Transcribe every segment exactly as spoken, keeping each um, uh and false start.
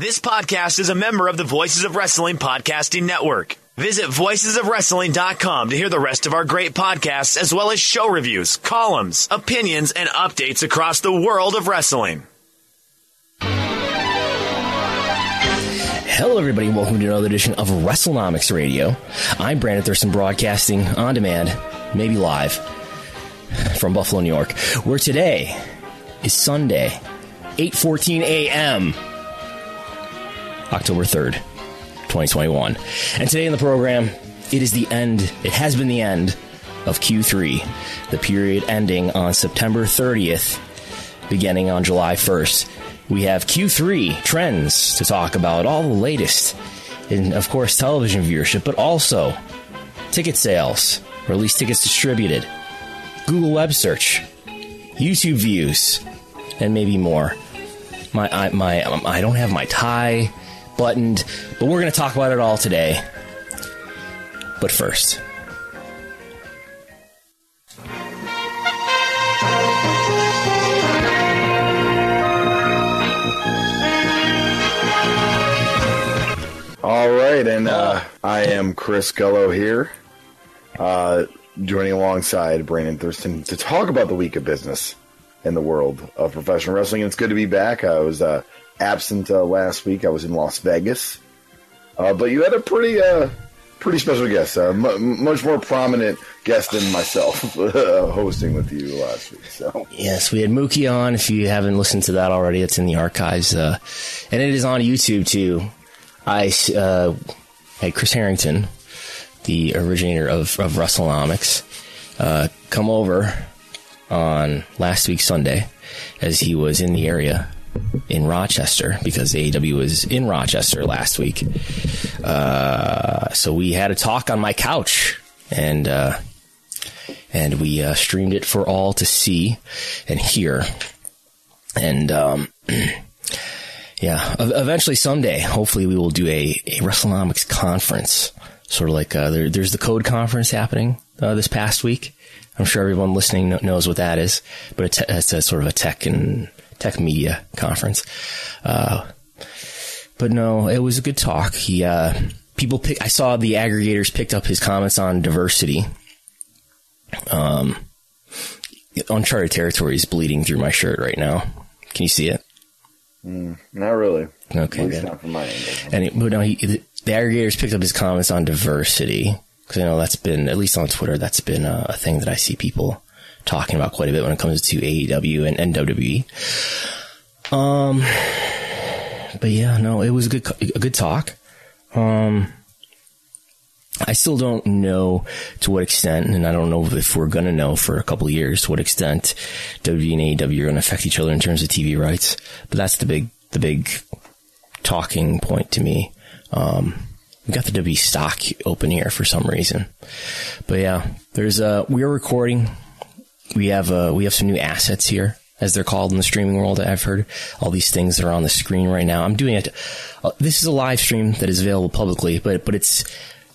This podcast is a member of the Voices of Wrestling Podcasting Network. Visit voices of wrestling dot com to hear the rest of our great podcasts, as well as show reviews, columns, opinions, and updates across the world of wrestling. Hello, everybody. Welcome to another edition of WrestleNomics Radio. I'm Brandon Thurston, broadcasting on demand, maybe live, from Buffalo, New York, where today is Sunday, eight fourteen a.m., October third. twenty twenty-one. And today in the program, it is the end, it has been the end of Q three, the period ending on September thirtieth, beginning on July first. We have Q three trends to talk about, all the latest in, of course, television viewership, but also ticket sales, or at least tickets distributed, Google web search, YouTube views, and maybe more. My, I, my, um, I don't have my tie buttoned, but we're going to talk about it all today. But first, all right, and uh, I am Chris Gullo here, uh, joining alongside Brandon Thurston to talk about the week of business in the world of professional wrestling. It's good to be back. I was uh, absent uh, last week. I was in Las Vegas, uh, but you had a pretty, uh, pretty special guest, uh, m- much more prominent guest than myself, uh, hosting with you last week. So yes, we had Mookie on. If you haven't listened to that already, it's in the archives, uh, and it is on YouTube too. I uh, had Chris Harrington, the originator of of WrestleNomics, uh, come over on last week's Sunday, as he was in the area. In Rochester, because A E W was in Rochester last week. Uh, so we had a talk on my couch, and uh, and we uh, streamed it for all to see and hear. And um, yeah, eventually someday, hopefully we will do a, a WrestleNomics conference, sort of like uh, there, there's the Code Conference happening uh, this past week. I'm sure everyone listening knows what that is, but it's, it's a sort of a tech and Tech Media Conference. Uh, but no, it was a good talk. He, uh, people pick, I saw the aggregators picked up his comments on diversity. Um, uncharted territory is bleeding through my shirt right now. Can you see it? Mm, not really. Okay. At least not from my angle. And it, but no, he, the aggregators picked up his comments on diversity, because I know that's been, at least on Twitter, that's been a, a thing that I see people talking about quite a bit when it comes to A E W and N W A. Um, but yeah, no, it was a good, a good talk. Um, I still don't know to what extent, and I don't know if we're going to know for a couple of years, to what extent W W E and A E W are going to affect each other in terms of T V rights. But that's the big, the big talking point to me. Um, we got the W W E stock open here for some reason, but yeah, there's a, we are recording. We have uh, we have some new assets here, as they're called in the streaming world. I've heard all these things that are on the screen right now. I'm doing it. Uh, this is a live stream that is available publicly, but but it's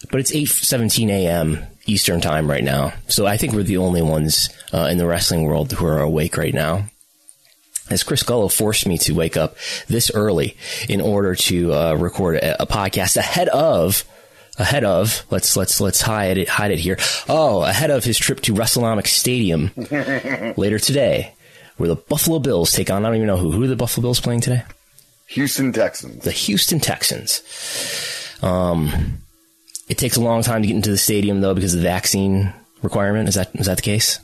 but it's eight seventeen a.m. Eastern time right now. So I think we're the only ones uh, in the wrestling world who are awake right now. As Chris Gullo forced me to wake up this early in order to uh, record a, a podcast ahead of. Ahead of let's let's let's hide it hide it here. Oh, ahead of his trip to WrestleNomics Stadium later today, where the Buffalo Bills take on I don't even know who who are the Buffalo Bills playing today? Houston Texans. The Houston Texans. Um, it takes a long time to get into the stadium though because of the vaccine requirement. Is that is that the case?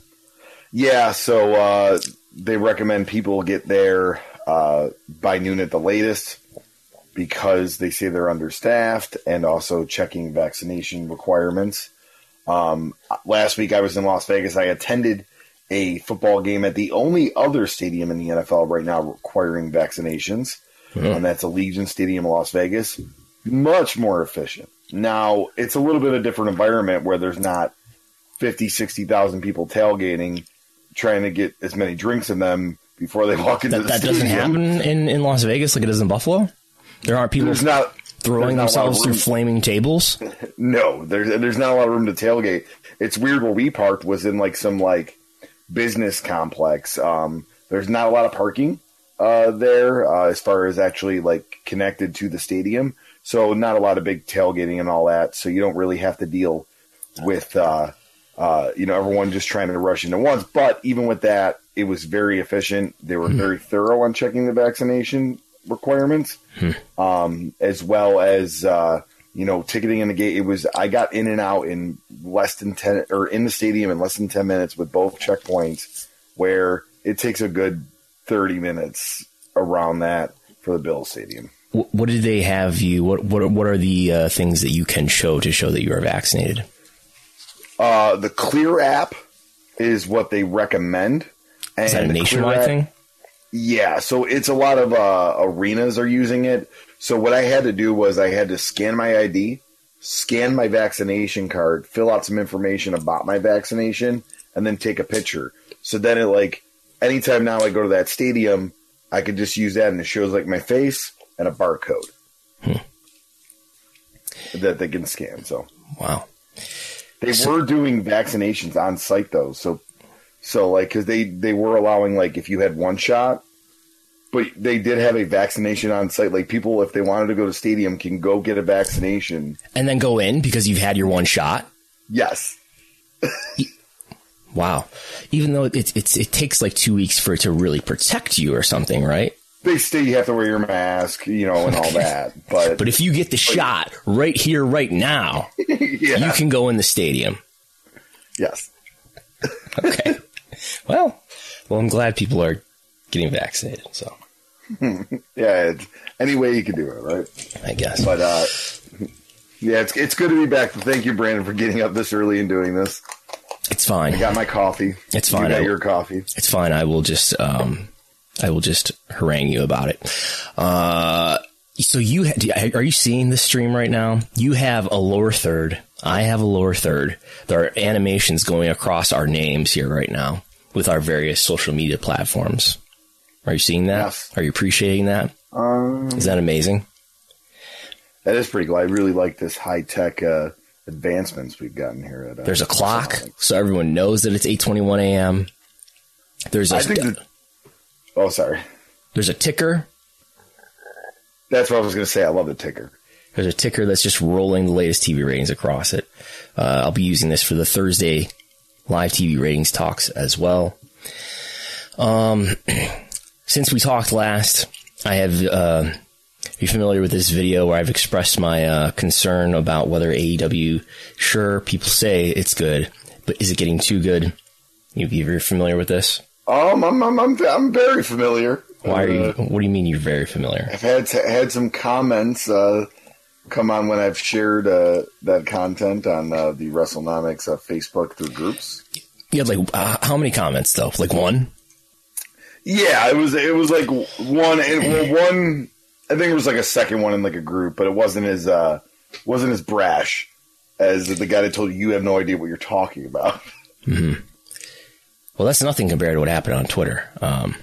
Yeah. So uh, they recommend people get there uh, by noon at the latest, because they say they're understaffed and also checking vaccination requirements. Um, last week I was in Las Vegas. I attended a football game at the only other stadium in the N F L right now requiring vaccinations, yeah. and that's Allegiant Stadium in Las Vegas. Much more efficient. Now, it's a little bit of a different environment where there's not fifty, sixty thousand people tailgating, trying to get as many drinks in them before they walk into that, the that stadium. That doesn't happen in, in Las Vegas like it does in Buffalo? There aren't people not, throwing not themselves through flaming tables? No, there's, there's not a lot of room to tailgate. It's weird. Where we parked was in like some like business complex. Um, there's not a lot of parking. uh, there uh, as far as actually like connected to the stadium. So not a lot of big tailgating and all that. So you don't really have to deal with, uh, uh, you know, everyone just trying to rush in at once. But even with that, it was very efficient. They were mm-hmm. very thorough on checking the vaccination requirements, mm-hmm. um, as well as, uh, you know, ticketing in the gate. It was, I got in and out in less than ten or in the stadium in less than ten minutes with both checkpoints, where it takes a good thirty minutes around that for the Bills Stadium. What did they have you? What what what are the uh, things that you can show to show that you are vaccinated? Uh, the Clear app is what they recommend. And is that a nationwide thing? Yeah, so it's a lot of uh, arenas are using it. So what I had to do was I had to scan my I D, scan my vaccination card, fill out some information about my vaccination, and then take a picture. So then it like anytime now I go to that stadium, I could just use that, and it shows like my face and a barcode hmm. that they can scan. So wow, they so, were doing vaccinations on site though. So so like because they they were allowing like if you had one shot, but they did have a vaccination on site. Like people, if they wanted to go to stadium, can go get a vaccination and then go in because you've had your one shot. Yes. Wow. Even though it's it's it takes like two weeks for it to really protect you or something, right? They say you have to wear your mask, you know, and all that. But but if you get the shot right here, right now, yeah. you can go in the stadium. Yes. Okay. Well, well, I'm glad people are getting vaccinated. So yeah, any way you can do it, right? I guess. But uh, yeah, it's it's good to be back. Thank you, Brandon, for getting up this early and doing this. It's fine. I got my coffee. It's fine. You got I, your coffee. It's fine. I will just. Um, I will just harangue you about it. Uh, so you ha- are you seeing the stream right now? You have a lower third. I have a lower third. There are animations going across our names here right now with our various social media platforms. Are you seeing that? Yes. Are you appreciating that? Um, is that amazing? That is pretty cool. I really like this high tech uh, advancements we've gotten here. At, uh, There's a clock, so everyone knows that it's eight twenty-one a.m. There's a. I think that- Oh, sorry. There's a ticker. That's what I was going to say. I love the ticker. There's a ticker that's just rolling the latest T V ratings across it. Uh, I'll be using this for the Thursday live T V ratings talks as well. Um, since we talked last, I have... Uh, are you familiar with this video where I've expressed my uh, concern about whether A E W... Sure, people say it's good, but is it getting too good? You, you're familiar with this? Um, I'm, I'm, I'm, I'm very familiar. Why are you, uh, what do you mean you're very familiar? I've had, had some comments, uh, come on when I've shared, uh, that content on, uh, the WrestleNomics, uh, Facebook through groups. You had like, uh, how many comments though? Like one? Yeah, it was, it was like one, it, well, one, I think it was like a second one in like a group, but it wasn't as, uh, wasn't as brash as the guy that told you, you have no idea what you're talking about. Mm-hmm. Well, that's nothing compared to what happened on Twitter. Um,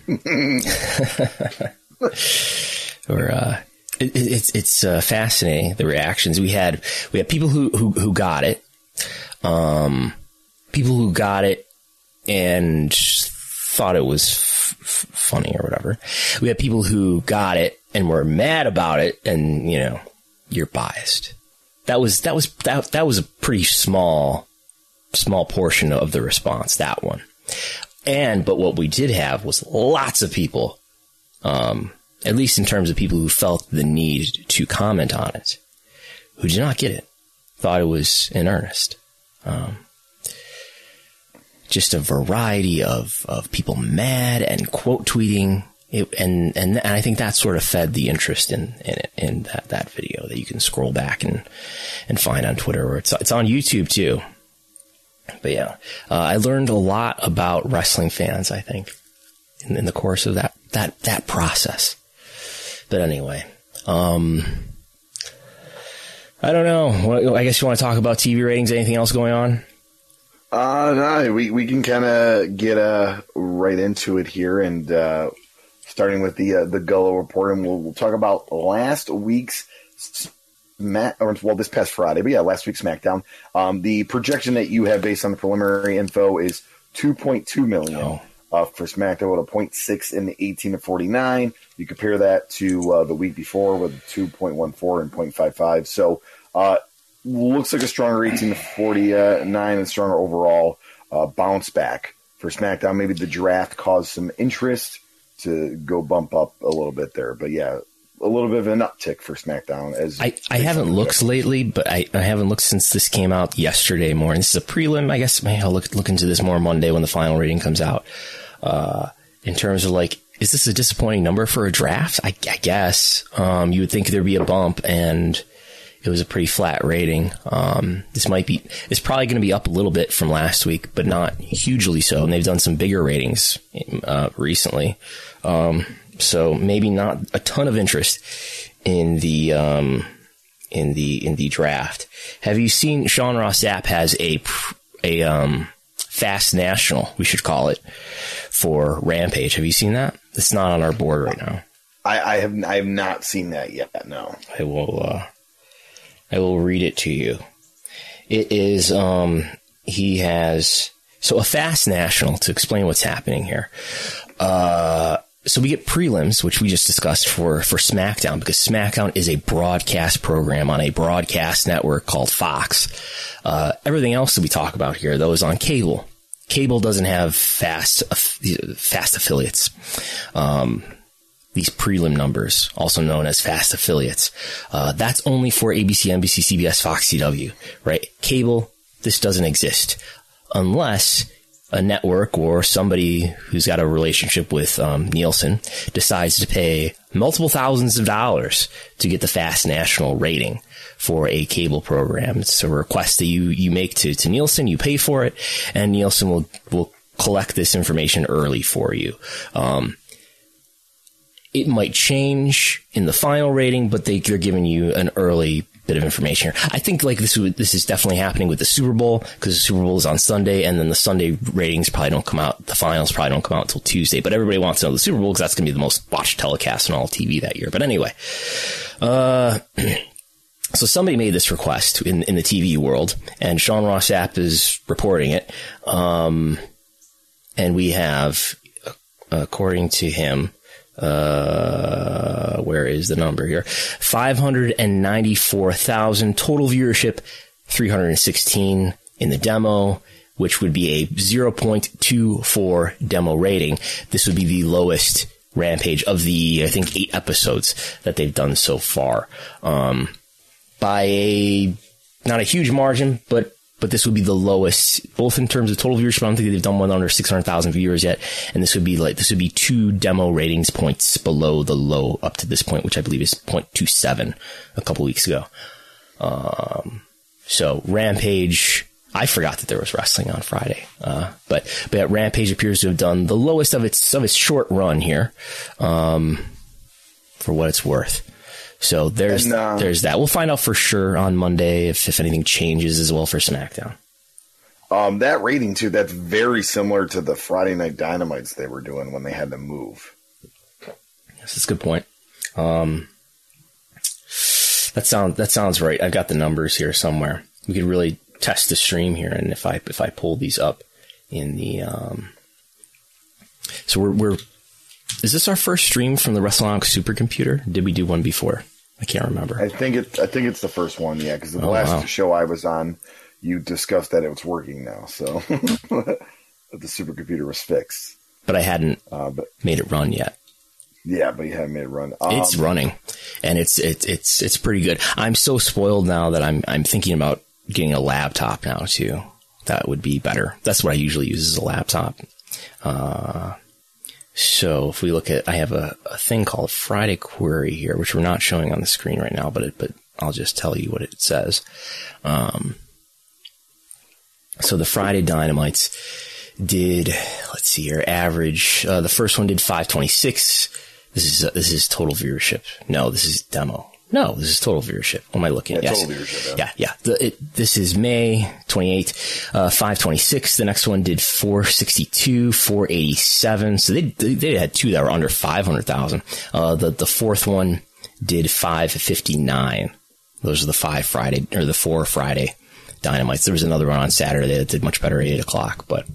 or uh, it, it's it's uh, fascinating the reactions we had. We had people who who, who got it, um, people who got it and thought it was f- f- funny or whatever. We had people who got it and were mad about it, and you know, you're biased. That was that was that that was a pretty small small portion of the response. That one. And, but what we did have was lots of people, um, at least in terms of people who felt the need to comment on it, who did not get it, thought it was in earnest. Um, just a variety of, of people mad and quote tweeting it. And, and, and I think that sort of fed the interest in, in, in that, that video that you can scroll back and, and find on Twitter, or it's, it's on YouTube too. But yeah, uh, I learned a lot about wrestling fans, I think, in, in the course of that, that, that process. But anyway, um, I don't know. I guess you want to talk about T V ratings, anything else going on? Uh, no, we, we can kind of get, uh, right into it here. And, uh, starting with the, uh, the Gullo report, and we'll, we'll talk about last week's Matt, or, well, this past Friday, but yeah, last week's SmackDown. Um, the projection that you have based on the preliminary info is two point two million. Oh. Uh, for SmackDown with a point six in the eighteen to forty-nine. You compare that to uh, the week before with two point one four and point five five. So uh, looks like a stronger eighteen to forty-nine and stronger overall uh, bounce back for SmackDown. Maybe the draft caused some interest to go bump up a little bit there. But yeah, a little bit of an uptick for SmackDown. As I, I haven't looked lately, but I, I haven't looked since this came out yesterday more. And this is a prelim. I guess maybe I'll look, look into this more Monday when the final rating comes out. Uh, in terms of like, is this a disappointing number for a draft? I, I guess um, you would think there'd be a bump, and it was a pretty flat rating. Um, this might be, it's probably going to be up a little bit from last week, but not hugely so. And they've done some bigger ratings uh, recently. Um, so maybe not a ton of interest in the, um, in the, in the draft. Have you seen Sean Ross Sapp has a, a, um, Fast National, we should call it, for Rampage. Have you seen that? It's not on our board right now. I, I have I have not seen that yet, no. I will uh, I will read it to you. It is, um, he has, so a Fast National, to explain what's happening here. Uh, so we get prelims, which we just discussed for, for SmackDown, because SmackDown is a broadcast program on a broadcast network called Fox. Uh, everything else that we talk about here, though, is on cable. Cable doesn't have fast fast affiliates. Um, these prelim numbers, also known as fast affiliates, uh, that's only for A B C, N B C, C B S, Fox, C W, right? Cable, this doesn't exist unless a network or somebody who's got a relationship with um, Nielsen decides to pay multiple thousands of dollars to get the Fast National rating for a cable program. It's a request that you, you make to, to Nielsen, you pay for it, and Nielsen will, will collect this information early for you. Um, it might change in the final rating, but they, they're giving you an early bit of information. I think like this, this is definitely happening with the Super Bowl, because the Super Bowl is on Sunday, and then the Sunday ratings probably don't come out. The finals probably don't come out until Tuesday, but everybody wants to know the Super Bowl because that's going to be the most watched telecast on all T V that year. But anyway, uh, so somebody made this request in, in the T V world, and Sean Ross Sapp is reporting it. Um, and we have, according to him, uh, where is the number here? five hundred ninety-four thousand total viewership, three hundred sixteen in the demo, which would be a zero point two four demo rating. This would be the lowest Rampage of the, I think, eight episodes that they've done so far. Um, By a, not a huge margin, but, but this would be the lowest, both in terms of total viewership. I don't think they've done one under six hundred thousand viewers yet. And this would be like, this would be two demo ratings points below the low up to this point, which I believe is point two seven a couple weeks ago. Um, so Rampage, I forgot that there was wrestling on Friday. Uh, but, but Rampage appears to have done the lowest of its, of its short run here, um, for what it's worth. So there's and, uh, there's that. We'll find out for sure on Monday if, if anything changes as well for SmackDown. Um, that rating, too, that's very similar to the Friday Night Dynamites they were doing when they had to move. Yes, that's a good point. Um, that, sound, that sounds right. I've got the numbers here somewhere. We could really test the stream here, and if I if I pull these up in the... Um, so we're... we're Is this our first stream from the WrestleNomics supercomputer? Did we do one before? I can't remember. I think it. I think it's the first one, yeah, because the oh, last wow. show I was on, you discussed that it was working now, so the supercomputer was fixed. But I hadn't uh, but, made it run yet. Yeah, but you haven't made it run. Um, it's running, and it's it's it's it's pretty good. I'm so spoiled now that I'm I'm thinking about getting a laptop now too. That would be better. That's what I usually use as a laptop. Uh So if we look at, I have a, a thing called Friday Query here, which we're not showing on the screen right now, but it, but I'll just tell you what it says. Um, so the Friday Dynamites did, let's see here, average. Uh, the first one did five twenty-six. This is uh, this is total viewership. No, this is demo. No, this is total viewership. What am I looking at? Yeah, yes. Total viewership. Yeah, yeah. yeah. The, it, this is May twenty-eighth, uh, five twenty-six. The next one did four sixty-two, four eighty-seven. So they they had two that were under five hundred thousand. Uh, the, the fourth one did five fifty-nine. Those are the five Friday, or the four Friday Dynamites. There was another one on Saturday that did much better at eight o'clock, but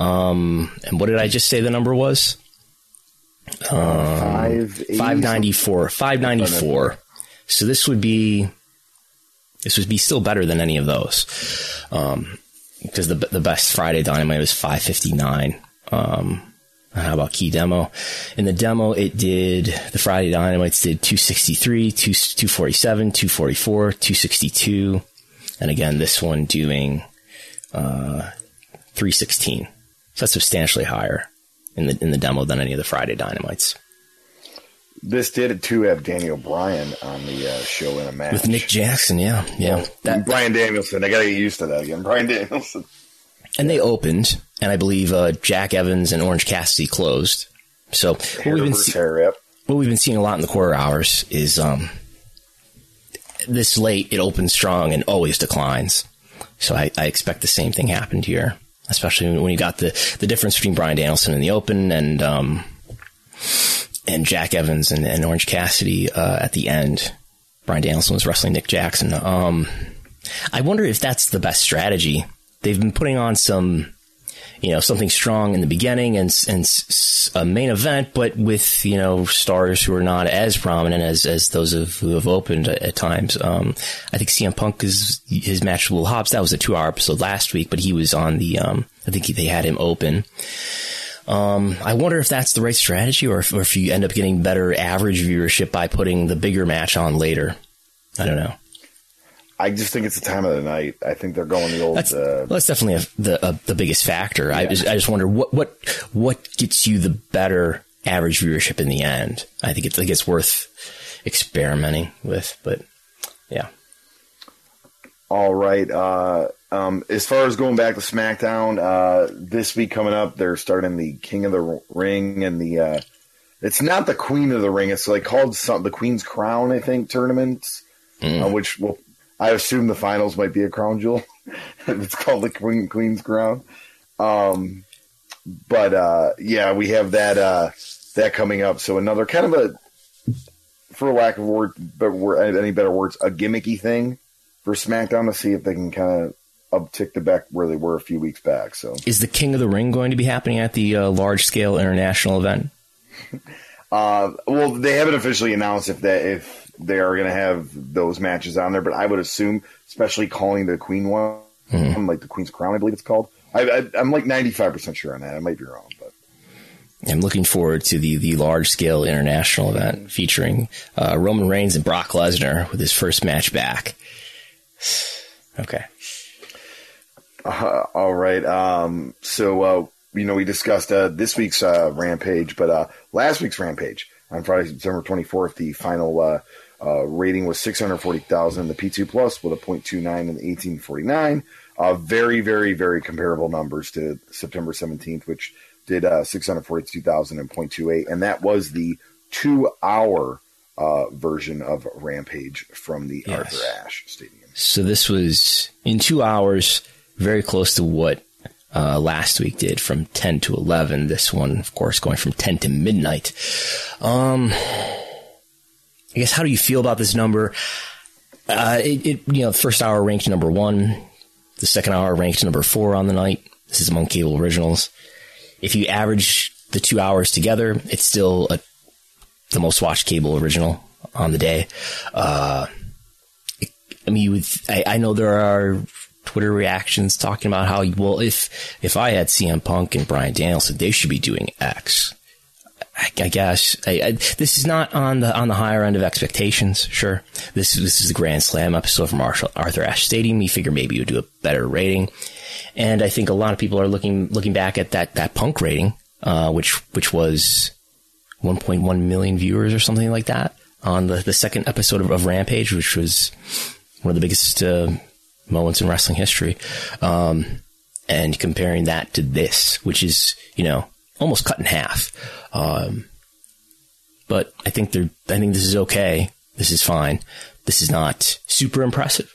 Um, and what did I just say the number was? Um, five ninety-four. five ninety-four. So this would be this would be still better than any of those, um, because the the best Friday Dynamite was five fifty-nine. Um, how about Key Demo? In the demo, it did the Friday Dynamites did two sixty-three, two forty-seven, two forty-four, two sixty-two, and again this one doing uh, three sixteen. So that's substantially higher in the in the demo than any of the Friday Dynamites. This did too have Daniel Bryan on the uh, show in a match with Nick Jackson. Yeah, yeah. That, Bryan Danielson. I gotta get used to that again. Bryan Danielson. And they opened, and I believe uh, Jack Evans and Orange Cassidy closed. So what we've, been se- hair, yep. what we've been seeing a lot in the quarter hours is um, this late it opens strong and always declines. So I, I expect the same thing happened here, especially when you got the, the difference between Bryan Danielson in the open and um, and Jack Evans and, and Orange Cassidy uh, at the end. Bryan Danielson was wrestling Nick Jackson. Um, I wonder if that's the best strategy. They've been putting on some, you know, something strong in the beginning and and s- a main event, but with, you know, stars who are not as prominent as, as those of, who have opened at, at times. Um, I think C M Punk is his match with Will Hobbs. That was a two hour episode last week, but he was on the. Um, I think they had him open. Um, I wonder if that's the right strategy, or if, or if you end up getting better average viewership by putting the bigger match on later. I don't know. I just think it's the time of the night. I think they're going the old. That's, uh, well, that's definitely a, the a, the biggest factor. Yeah. I just I just wonder what, what what gets you the better average viewership in the end. I think it's like it's worth experimenting with, but yeah. All right. Uh, um, as far as going back to SmackDown, uh, this week coming up, they're starting the King of the Ring and the. Uh, it's not the Queen of the Ring. It's like called something, the Queen's Crown, I think, tournaments, mm. uh, which will. I assume the finals might be a crown jewel. It's called the Queen, Queen's Crown. Um, but, uh, yeah, we have that uh, that coming up. So another kind of a, for lack of word, but any better words, a gimmicky thing for SmackDown to see if they can kind of uptick the back where they were a few weeks back. So, is the King of the Ring going to be happening at the uh, large-scale international event? uh, well, they haven't officially announced if that if. They are going to have those matches on there, but I would assume, especially calling the Queen one, mm-hmm. like the Queen's Crown, I believe it's called. I, I, I'm like ninety-five percent sure on that. I might be wrong, but I'm looking forward to the the large scale international event featuring uh, Roman Reigns and Brock Lesnar with his first match back. Okay. Uh, all right. Um, so uh, you know we discussed uh, this week's uh, Rampage, but uh, last week's Rampage on Friday, September twenty-fourth, the final. Uh, Uh, rating was six hundred forty thousand. The P two Plus with a point two nine and eighteen forty-nine. Uh, very, very, very comparable numbers to September seventeenth, which did uh, six hundred forty-two thousand and point two eight. And that was the two-hour uh, version of Rampage from the yes. Arthur Ashe Stadium. So this was, in two hours, very close to what uh, last week did from ten to eleven. This one, of course, going from ten to midnight. Um... I guess, how do you feel about this number? Uh, it, it, you know, the first hour ranked number one. The second hour ranked number four on the night. This is among cable originals. If you average the two hours together, it's still a, the most watched cable original on the day. Uh, it, I mean, with, I, I know there are Twitter reactions talking about how, well, if if I had C M Punk and Bryan Danielson, they should be doing X. I guess I, I, this is not on the on the higher end of expectations. Sure, this this is the Grand Slam episode from Marshall Arthur Ashe Stadium. We figure maybe you would do a better rating, and I think a lot of people are looking looking back at that that Punk rating, uh, which which was one point one million viewers or something like that on the, the second episode of, of Rampage, which was one of the biggest uh, moments in wrestling history, um, and comparing that to this, which is you know. Almost cut in half. Um, but I think they're, I think this is okay. This is fine. This is not super impressive,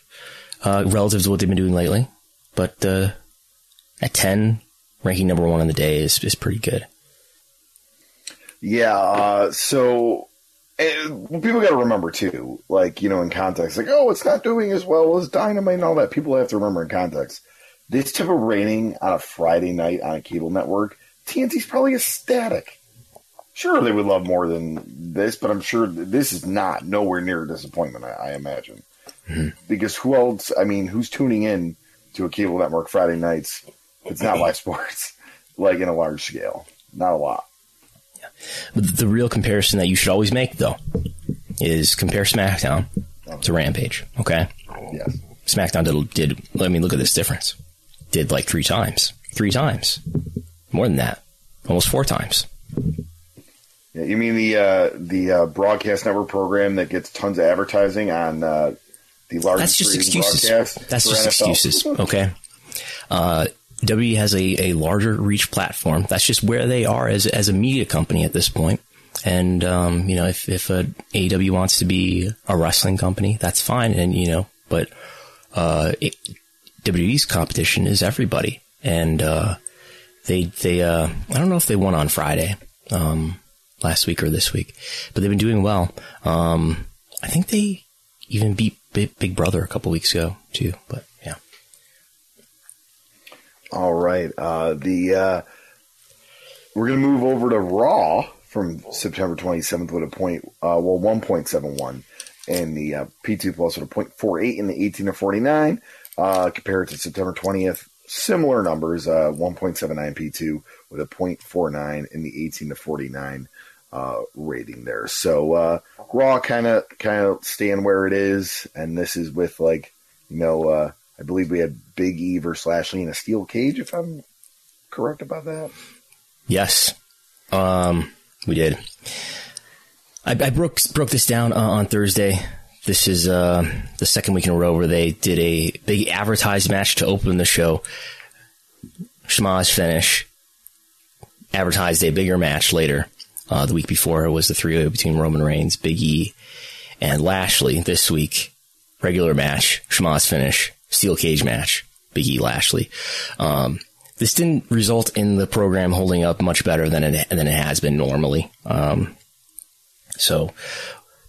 uh, relative to what they've been doing lately. But, uh, at ten, ranking number one on the day is, is pretty good. Yeah. Uh, so it, people got to remember too, like, you know, in context, like, oh, it's not doing as well as Dynamite and all that. People have to remember in context. this type of rating on a Friday night on a cable network, T N T's probably ecstatic. Sure, they would love more than this, but I'm sure this is not nowhere near a disappointment, I, I imagine. Mm-hmm. Because who else, I mean, who's tuning in to a cable network Friday nights if it's not live sports, like in a large scale? Not a lot. Yeah. The real comparison that you should always make, though, is compare SmackDown oh. to Rampage, okay? Yes. SmackDown did, did, I mean, look at this difference. Did like three times. Three times. More than that. Almost four times. Yeah, you mean the uh, the uh, broadcast network program that gets tons of advertising on uh, the large That's just excuses. That's just N F L excuses, okay? Uh, W W E has a, a larger reach platform. That's just where they are as as a media company at this point. And, um, you know, if, if a A E W wants to be a wrestling company, that's fine. And, you know, but uh, it, W W E's competition is everybody. And uh, they, they uh, I don't know if they won on Friday um, last week or this week, but they've been doing well. Um, I think they even beat Big Brother a couple weeks ago, too. But, yeah. All right. Uh, the uh, we're going to move over to Raw from September twenty-seventh with a point, uh, well, one point seven one, and the uh, P two Plus with a point four eight in the eighteen to forty-nine, uh, compared to September twentieth. Similar numbers, uh, one point seven nine P two with a point four nine in the eighteen to forty-nine uh, rating there. So uh, Raw kind of kind of staying where it is, and this is with, like, you know, uh, I believe we had Big E versus Lashley in a steel cage, if I'm correct about that. Yes. Um... We did. I, I broke broke this down uh, on Thursday. This is uh, the second week in a row where they did a big advertised match to open the show. Schmaz finish. Advertised a bigger match later. Uh, the week before it was the three-way between Roman Reigns, Big E, and Lashley. This week, regular match, Schmaz finish, steel cage match, Big E, Lashley. Um, This didn't result in the program holding up much better than it than it has been normally. Um, so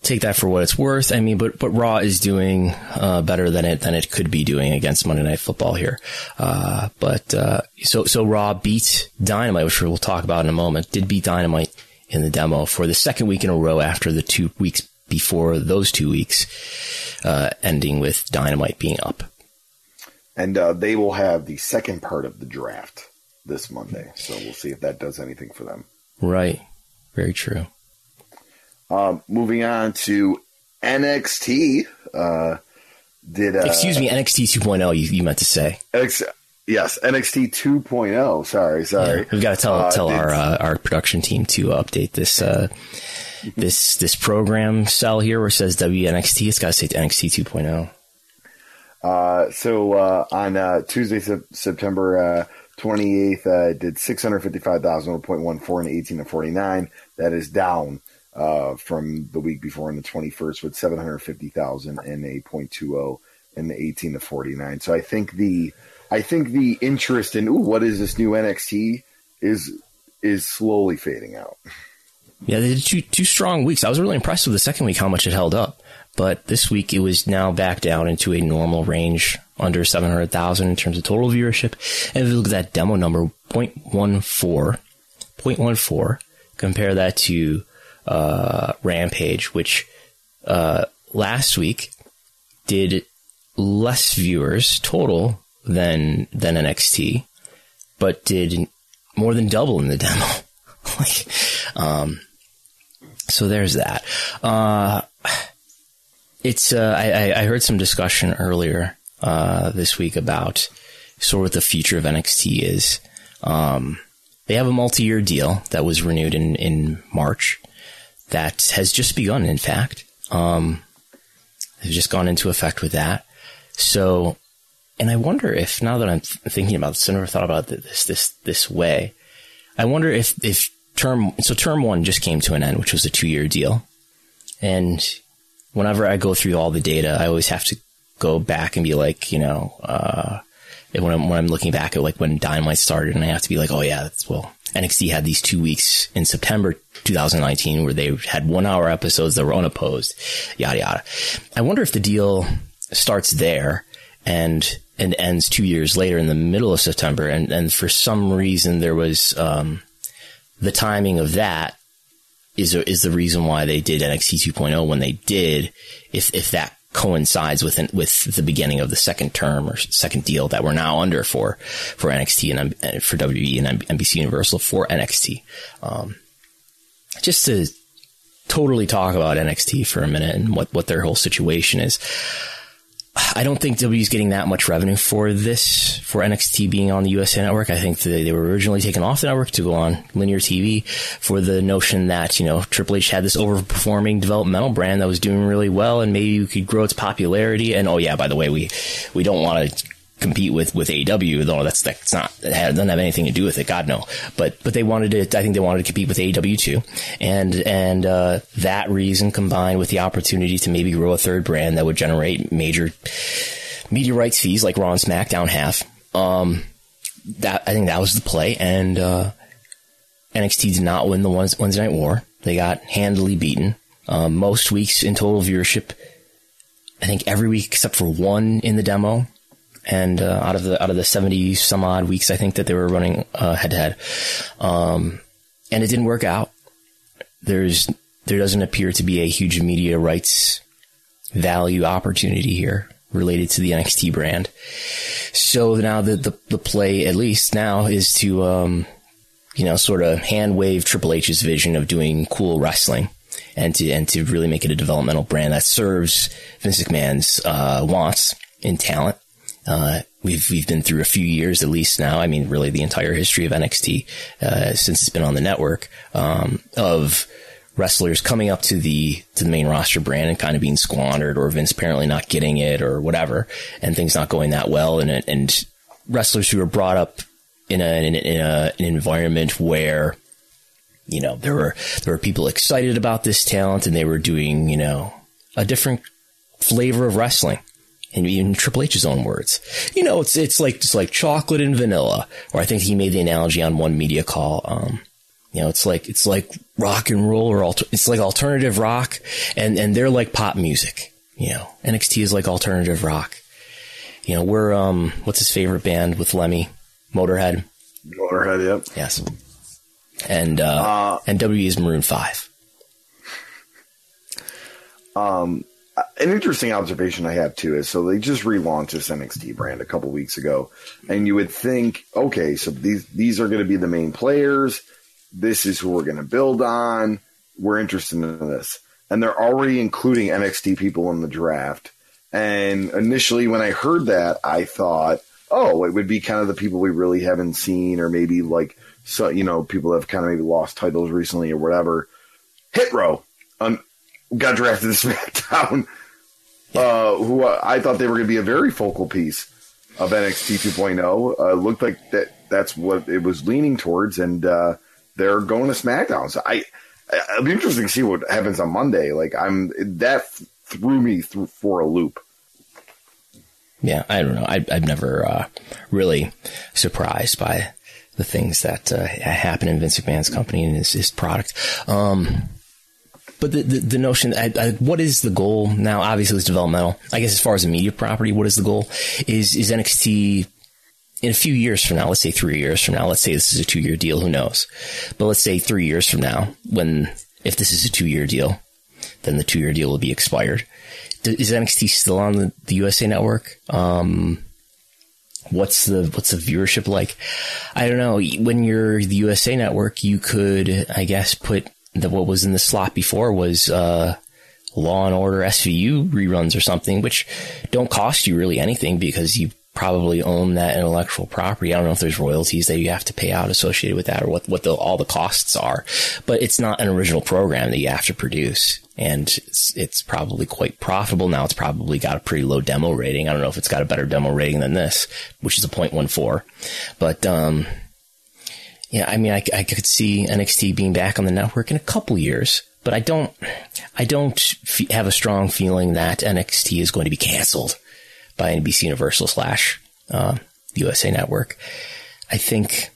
take that for what it's worth. I mean, but but Raw is doing uh, better than it than it could be doing against Monday Night Football here. Uh, but uh, so so Raw beat Dynamite, which we'll talk about in a moment. Did beat Dynamite in the demo for the second week in a row after the two weeks before those two weeks, uh, ending with Dynamite being up. And uh, they will have the second part of the draft this Monday. So we'll see if that does anything for them. Right. Very true. Uh, moving on to N X T. Uh, did uh, Excuse me, N X T two point oh, you, you meant to say. X, yes, N X T two point oh. Sorry, sorry. Yeah, we've got to tell uh, tell our uh, our production team to update this uh, this this program cell here where it says W N X T. It's got to say N X T two point oh. Uh, so uh, on uh, Tuesday, se- September uh, twenty-eighth, uh, it did six hundred fifty-five thousand, zero point one four in eighteen to forty-nine. That is down uh, from the week before on the twenty-first with seven hundred fifty thousand and a zero point two zero in the eighteen to forty-nine. So I think the I think the interest in ooh, what is this new N X T is is slowly fading out. Yeah, they did two two strong weeks. I was really impressed with the second week how much it held up. But this week, it was now back down into a normal range, under seven hundred thousand in terms of total viewership. And if you look at that demo number, zero point one four, zero point one four, compare that to uh, Rampage, which uh, last week did less viewers total than than N X T, but did more than double in the demo. like, um, so there's that. Uh It's. Uh, I, I heard some discussion earlier uh, this week about sort of what the future of N X T is. Um, they have a multi-year deal that was renewed in, in March that has just begun, in fact. Um, they've just gone into effect with that. So, and I wonder if, now that I'm thinking about this, I never thought about this this this way. I wonder if, if term, so term one just came to an end, which was a two-year deal. And whenever I go through all the data, I always have to go back and be like, you know, uh, when I'm, when I'm looking back at like when Dynamite started, and I have to be like, oh yeah, that's, well, N X T had these two weeks in September twenty nineteen where they had one hour episodes that were unopposed, yada, yada. I wonder if the deal starts there and and ends two years later in the middle of September. And, and for some reason, there was um, the timing of that is is the reason why they did N X T two point oh when they did, if if that coincides with an, with the beginning of the second term or second deal that we're now under for for N X T and, and for W W E and N B C Universal for N X T. Um, just to totally talk about N X T for a minute and what, what their whole situation is. I don't think W W E is getting that much revenue for this, for N X T being on the U S A Network. I think they, they were originally taken off the network to go on linear T V for the notion that, you know, Triple H had this overperforming developmental brand that was doing really well and maybe you could grow its popularity. And, oh, yeah, by the way, we we don't want to compete with, with A E W, though that's, that's not, it doesn't have anything to do with it. God, no. But, but they wanted it, I think they wanted to compete with A E W too. And, and, uh, that reason combined with the opportunity to maybe grow a third brand that would generate major media rights fees like Raw and SmackDown half. Um, that, I think that was the play. And, uh, N X T did not win the Wednesday Night War. They got handily beaten. Um, most weeks in total viewership, I think every week except for one in the demo. And uh, out of the out of the seventy some odd weeks, I think that they were running uh, head to head, um, and it didn't work out. There's there doesn't appear to be a huge media rights value opportunity here related to the N X T brand. So now the the, the play, at least now, is to um, you know sort of hand wave Triple H's vision of doing cool wrestling. And to and to really make it a developmental brand that serves Vince McMahon's uh, wants in talent. Uh, we've, we've been through a few years at least now. I mean, really the entire history of N X T, uh, since it's been on the network, um, of wrestlers coming up to the, to the main roster brand and kind of being squandered or Vince apparently not getting it or whatever and things not going that well. And, and wrestlers who were brought up in a, in a, in a, an environment where, you know, there were, there were people excited about this talent and they were doing, you know, a different flavor of wrestling. And even Triple H's own words, you know, it's it's like it's like chocolate and vanilla. Or I think he made the analogy on one media call. Um, you know, it's like it's like rock and roll, or alter- it's like alternative rock, and and they're like pop music. You know, N X T is like alternative rock. You know, we're um, what's his favorite band with Lemmy? Motorhead. Motorhead, yep. Yes. And uh, uh, and W W E is Maroon Five. Um. An interesting observation I have, too, is so they just relaunched this N X T brand a couple weeks ago, and you would think, okay, so these these are going to be the main players. This is who we're going to build on. We're interested in this. And they're already including N X T people in the draft. And initially when I heard that, I thought, oh, it would be kind of the people we really haven't seen or maybe like, so you know, people have kind of maybe lost titles recently or whatever. Hit Row. Um, got drafted to SmackDown, yeah. uh, who uh, I thought they were going to be a very focal piece of N X T two point oh. Uh, looked like that that's what it was leaning towards, and uh, they're going to SmackDown. So I, it'll be interesting to see what happens on Monday. Like I'm that threw me through for a loop. Yeah, I don't know. I, I've never uh, really surprised by the things that uh, happen in Vince McMahon's company and his, his product. Um, But the, the, the notion, I, I, what is the goal now? Obviously, it's developmental. I guess as far as a media property, what is the goal? Is is N X T in a few years from now, let's say three years from now, let's say this is a two-year deal, who knows? But let's say three years from now, when if this is a two-year deal, then the two-year deal will be expired. Is N X T still on the, the U S A Network? Um, what's the what's the viewership like? I don't know. When you're the U S A Network, you could, I guess, put... That what was in the slot before was uh, Law and Order S V U reruns or something, which don't cost you really anything because you probably own that intellectual property. I don't know if there's royalties that you have to pay out associated with that or what, what the, all the costs are, but it's not an original program that you have to produce. And it's, it's probably quite profitable. Now it's probably got a pretty low demo rating. I don't know if it's got a better demo rating than this, which is a point one four, but... um Yeah, I mean, I, I could see N X T being back on the network in a couple years, but I don't, I don't f- have a strong feeling that N X T is going to be canceled by N B C Universal slash uh, U S A Network. I think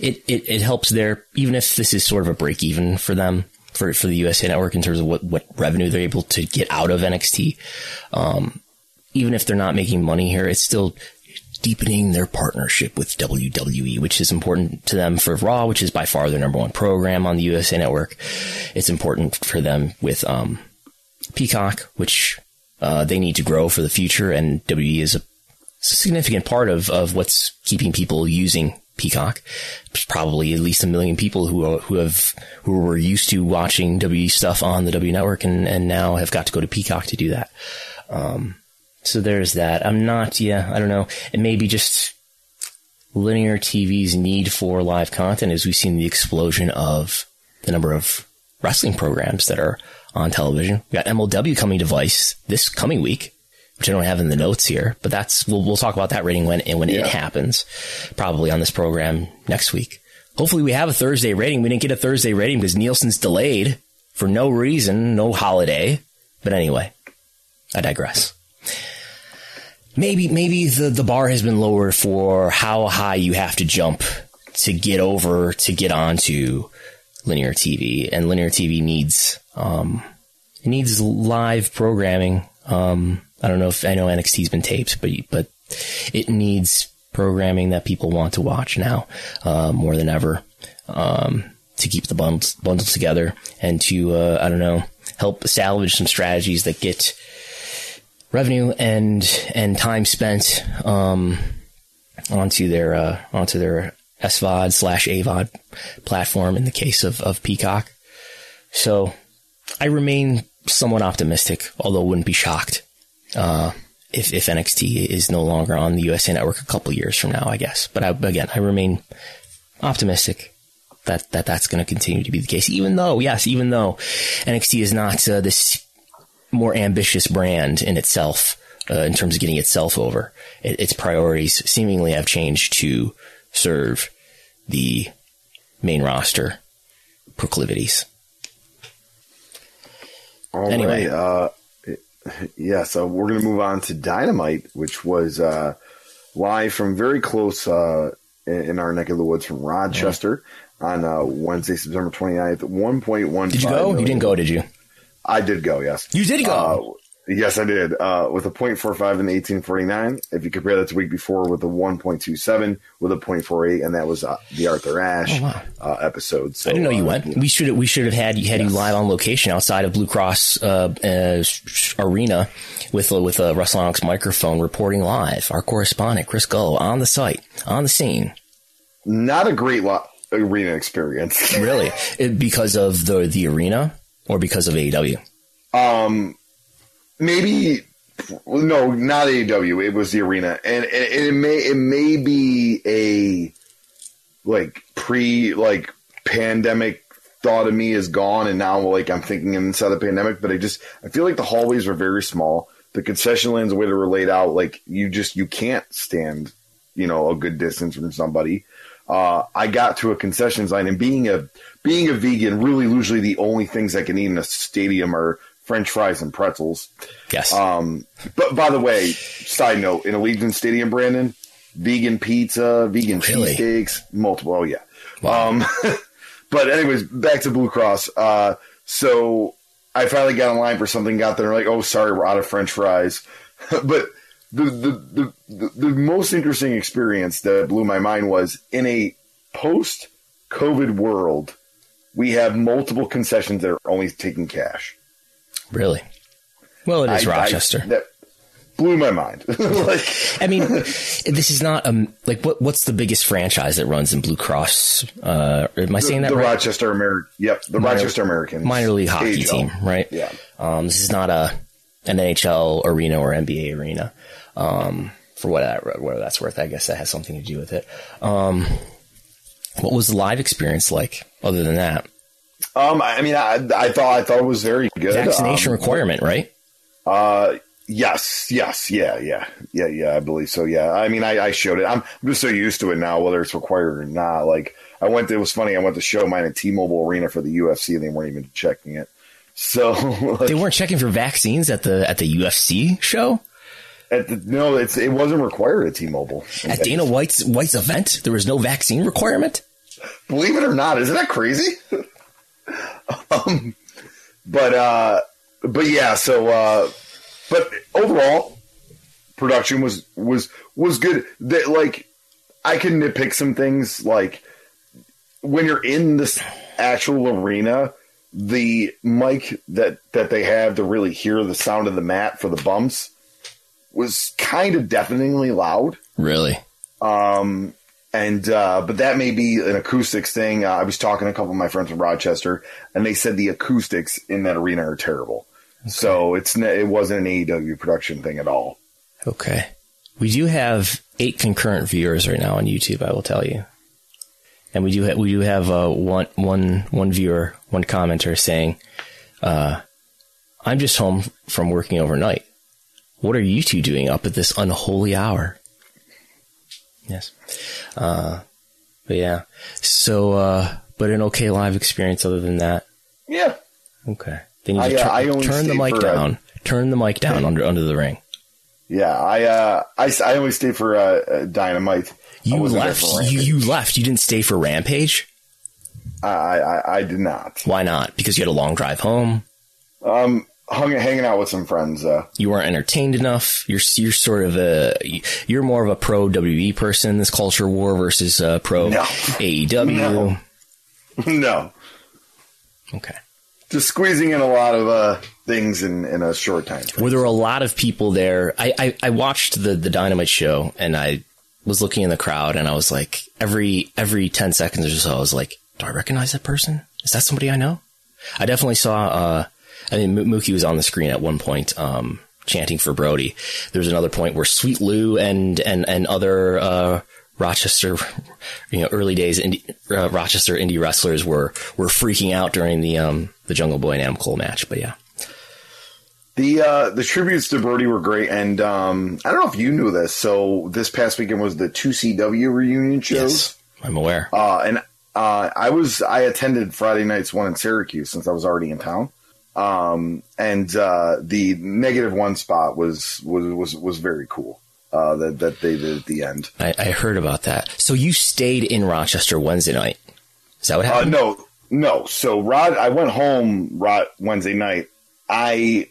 it, it it helps there, even if this is sort of a break even for them for for the U S A Network in terms of what, what revenue they're able to get out of N X T. Um, even if they're not making money here, it's still deepening their partnership with W W E, which is important to them for Raw, which is by far their number one program on the U S A Network. It's important for them with um, Peacock, which uh, they need to grow for the future, and W W E is a significant part of, of what's keeping people using Peacock. There's probably at least a million people who are, who have who were used to watching W W E stuff on the W W E Network and, and now have got to go to Peacock to do that. Um, so there's that. I'm not, yeah, I don't know. It may be just linear T V's need for live content as we've seen the explosion of the number of wrestling programs that are on television. We got M L W coming to Vice this coming week, which I don't have in the notes here, but that's, we'll, we'll talk about that rating when, and when yeah. it happens, probably on this program next week. Hopefully we have a Thursday rating. We didn't get a Thursday rating because Nielsen's delayed for no reason, no holiday. But anyway, I digress. Maybe, maybe the, the bar has been lowered for how high you have to jump to get over, to get onto linear T V, and linear T V needs, um, it needs live programming. Um, I don't know if I know N X T's been taped, but but it needs programming that people want to watch now uh, more than ever um, to keep the bundles, bundles together and to, uh, I don't know, help salvage some strategies that get revenue and and time spent um, onto their uh, onto their S VOD slash A VOD platform in the case of, of Peacock. So I remain somewhat optimistic, although wouldn't be shocked Uh, if, if N X T is no longer on the U S A Network a couple years from now, I guess. But I, again, I remain optimistic that, that that's going to continue to be the case, even though, yes, even though N X T is not uh, this more ambitious brand in itself uh, in terms of getting itself over. It, its priorities seemingly have changed to serve the main roster proclivities. All anyway, right, uh, yeah, so we're going to move on to Dynamite, which was uh, live from very close uh, in our neck of the woods from Rochester yeah. on uh, Wednesday, September twenty-ninth. one point one five Did you go? Million. You didn't go, did you? I did go, yes. You did go? Uh, yes, I did, uh, with a point four five and eighteen forty-nine. If you compare that to the week before with a one point two seven, with a point four eight, and that was uh, the Arthur Ashe oh, wow. uh, episode. So, I didn't know you uh, went. We should we should have had you had yes. you live on location outside of Blue Cross uh, uh, Arena with uh, with a WrestleNox microphone reporting live. Our correspondent Chris Gullo on the site, on the scene. Not a great lo- arena experience, really, it, because of the the arena or because of A E W. Um. Maybe no, not A E W. It was the arena, and, and it may it may be a like pre like pandemic thought of me is gone, and now like I'm thinking inside the pandemic. But I just I feel like the hallways were very small. The concession lands, the way they were laid out, like you just you can't stand you know a good distance from somebody. Uh, I got to a concession line, and being a being a vegan, really usually the only things I can eat in a stadium are French fries and pretzels. Yes. Um, but by the way, side note, in Allegiant Stadium, Brandon, vegan pizza, vegan really? cheesesteaks, multiple. Oh, yeah. Wow. Um, but anyways, back to Blue Cross. Uh, so I finally got in line for something, got there, like, oh, sorry, we're out of French fries. But the, the, the, the most interesting experience that blew my mind was in a post-COVID world, we have multiple concessions that are only taking cash. Really? Well, it is I, Rochester. I, that blew my mind. like, I mean, this is not um like what what's the biggest franchise that runs in Blue Cross? Uh, am I saying the, that the right? The Rochester American. Yep, the minor, Rochester Americans minor league hockey A H L team, right? Yeah. Um, this is not a an N H L arena or N B A arena. Um, for what that whatever that's worth, I guess that has something to do with it. Um, what was the live experience like? Other than that. Um, I mean, I, I thought I thought it was very good. Vaccination um, requirement, right? Uh, yes, yes, yeah, yeah, yeah, yeah. I believe so. Yeah, I mean, I, I showed it. I'm just so used to it now, whether it's required or not. Like, I went. It was funny. I went to show mine at T-Mobile Arena for the U F C, and they weren't even checking it. So like, they weren't checking for vaccines at the at the U F C show. At the, no, it's it wasn't required at T-Mobile. At Dana White's White's event, there was no vaccine requirement. Believe it or not, isn't that crazy? Um, but, uh, but yeah, so, uh, but overall, production was was was good. That, like, I can nitpick some things, like when you're in this actual arena, the mic that that they have to really hear the sound of the mat for the bumps was kind of deafeningly loud. Really? Um, and uh, but that may be an acoustics thing. Uh, I was talking to a couple of my friends from Rochester, and they said the acoustics in that arena are terrible. Okay. So it's it wasn't an A E W production thing at all. Okay. We do have eight concurrent viewers right now on YouTube, I will tell you. And we do ha- we do have uh, one, one, one viewer, one commenter saying, uh, I'm just home from working overnight. What are you two doing up at this unholy hour? Yes. Uh, but yeah. So, uh, but an okay live experience other than that? Yeah. Okay. Then you I, just tur- uh, I only turn the mic down. A- turn the mic down under under the ring. Yeah, I uh, I, I only stayed for uh, Dynamite. You left. You, you left. You didn't stay for Rampage? I, I I did not. Why not? Because you had a long drive home? Um, hung, hanging out with some friends. Uh. You weren't entertained enough. You're you're sort of a you're more of a pro W W E person. This culture war versus uh, pro no. A E W. No. no. Okay. Just squeezing in a lot of uh, things in, in a short time. Were there a lot of people there? I, I, I watched the, the Dynamite show, and I was looking in the crowd, and I was like, every every ten seconds or so, I was like, do I recognize that person? Is that somebody I know? I definitely saw, uh, I mean, Mookie was on the screen at one point um, chanting for Brody. There was another point where Sweet Lou and, and, and other uh, Rochester, you know, early days indie, uh, Rochester indie wrestlers were, were freaking out during the... Um, the Jungle Boy and Adam Cole match, but yeah. The uh, the tributes to Brody were great, and um, I don't know if you knew this, so this past weekend was the two C W reunion shows. Yes, I'm aware. Uh, and uh, I was I attended Friday night's one in Syracuse since I was already in town. Um, and uh, the negative one spot was was was, was very cool uh, that, that they did at the end. I, I heard about that. So you stayed in Rochester Wednesday night. Is that what happened? Uh, no. No, so Rod, I went home Rod, Wednesday night. I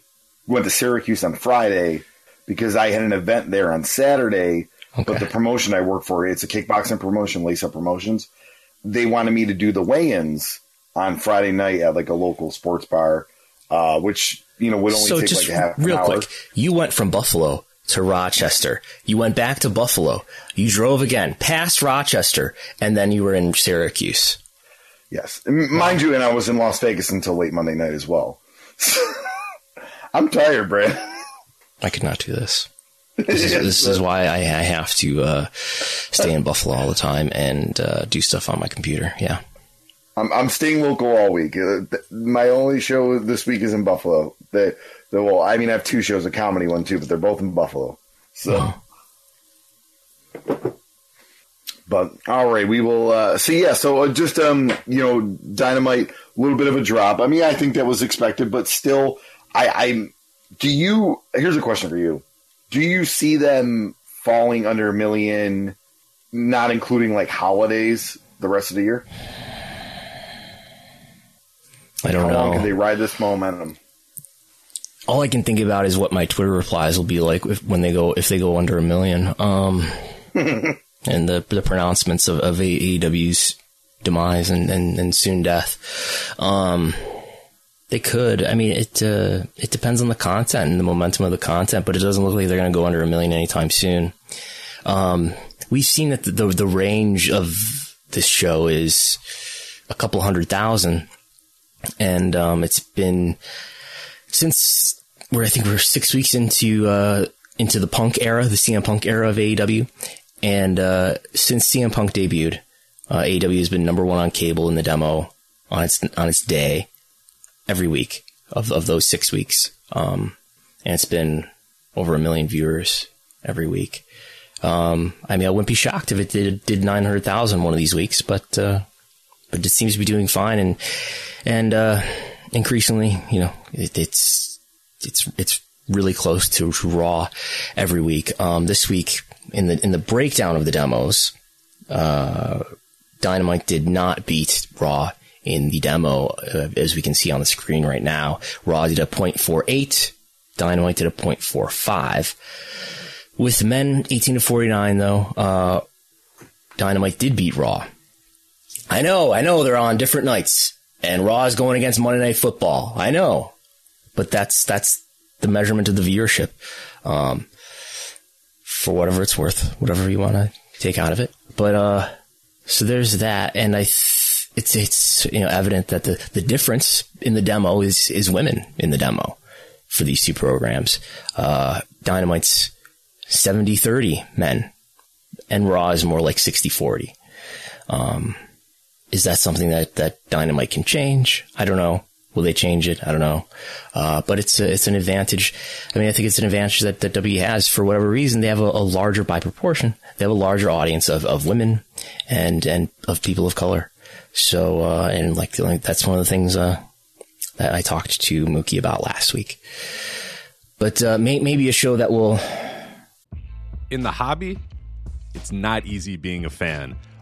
went to Syracuse on Friday because I had an event there on Saturday. Okay. But the promotion I work for, it's a kickboxing promotion, Lace Up Promotions. They wanted me to do the weigh-ins on Friday night at like a local sports bar, uh, which you know would only so take just like half an hour. Real quick, you went from Buffalo to Rochester. You went back to Buffalo. You drove again past Rochester, and then you were in Syracuse. Yes. Mind you, and I was in Las Vegas until late Monday night as well. I'm tired, Brad. I could not do this. This is, yes, this is why I, I have to uh, stay in Buffalo all the time and uh, do stuff on my computer. Yeah. I'm, I'm staying local all week. Uh, th- my only show this week is in Buffalo. They, they, well, I mean, I have two shows, a comedy one too, but they're both in Buffalo. So. Oh. But all right, we will uh, see. So, yeah, so uh, just um, you know, Dynamite, a little bit of a drop. I mean, I think that was expected, but still, I, I do you. Here's a question for you: do you see them falling under a million, not including like holidays, the rest of the year? I don't know. How long can they ride this momentum? All I can think about is what my Twitter replies will be like if, when they go if they go under a million. Um. And the the pronouncements of, of A E W's demise and, and, and soon death. Um, they could. I mean, it uh, it depends on the content and the momentum of the content, but it doesn't look like they're going to go under a million anytime soon. Um, we've seen that the, the the range of this show is a couple hundred thousand, and um, it's been since where I think we're six weeks into uh, into the Punk era, the C M Punk era of A E W. And uh, since C M Punk debuted, uh, A E W has been number one on cable in the demo on its on its day every week of of those six weeks, um, and it's been over a million viewers every week. Um, I mean, I wouldn't be shocked if it did did nine hundred thousand one of these weeks, but uh, but it seems to be doing fine, and and uh, increasingly, you know, it, it's it's it's really close to, to Raw every week. Um, this week. In the in the breakdown of the demos, uh, Dynamite did not beat Raw in the demo, uh, as we can see on the screen right now. Raw did a point four eight, Dynamite did a point four five, With men eighteen to forty-nine, though, uh, Dynamite did beat Raw. I know, I know they're on different nights, and Raw is going against Monday Night Football. I know, but that's that's the measurement of the viewership. Um, for whatever it's worth, whatever you want to take out of it. But uh, so there's that, and I th- it's it's you know evident that the the difference in the demo is is women in the demo for these two programs. Uh, Dynamite's seventy thirty men, and Raw is more like sixty forty. Um, is that something that, that Dynamite can change? I don't know. Will they change it? I don't know. Uh, but it's a, it's an advantage. I mean, I think it's an advantage that, that W W E has for whatever reason. They have a, a larger, by proportion, they have a larger audience of, of women and, and of people of color. So, uh, and like, like that's one of the things, uh, that I talked to Mookie about last week. But, uh, may, maybe a show that will. In the hobby, it's not easy being a fan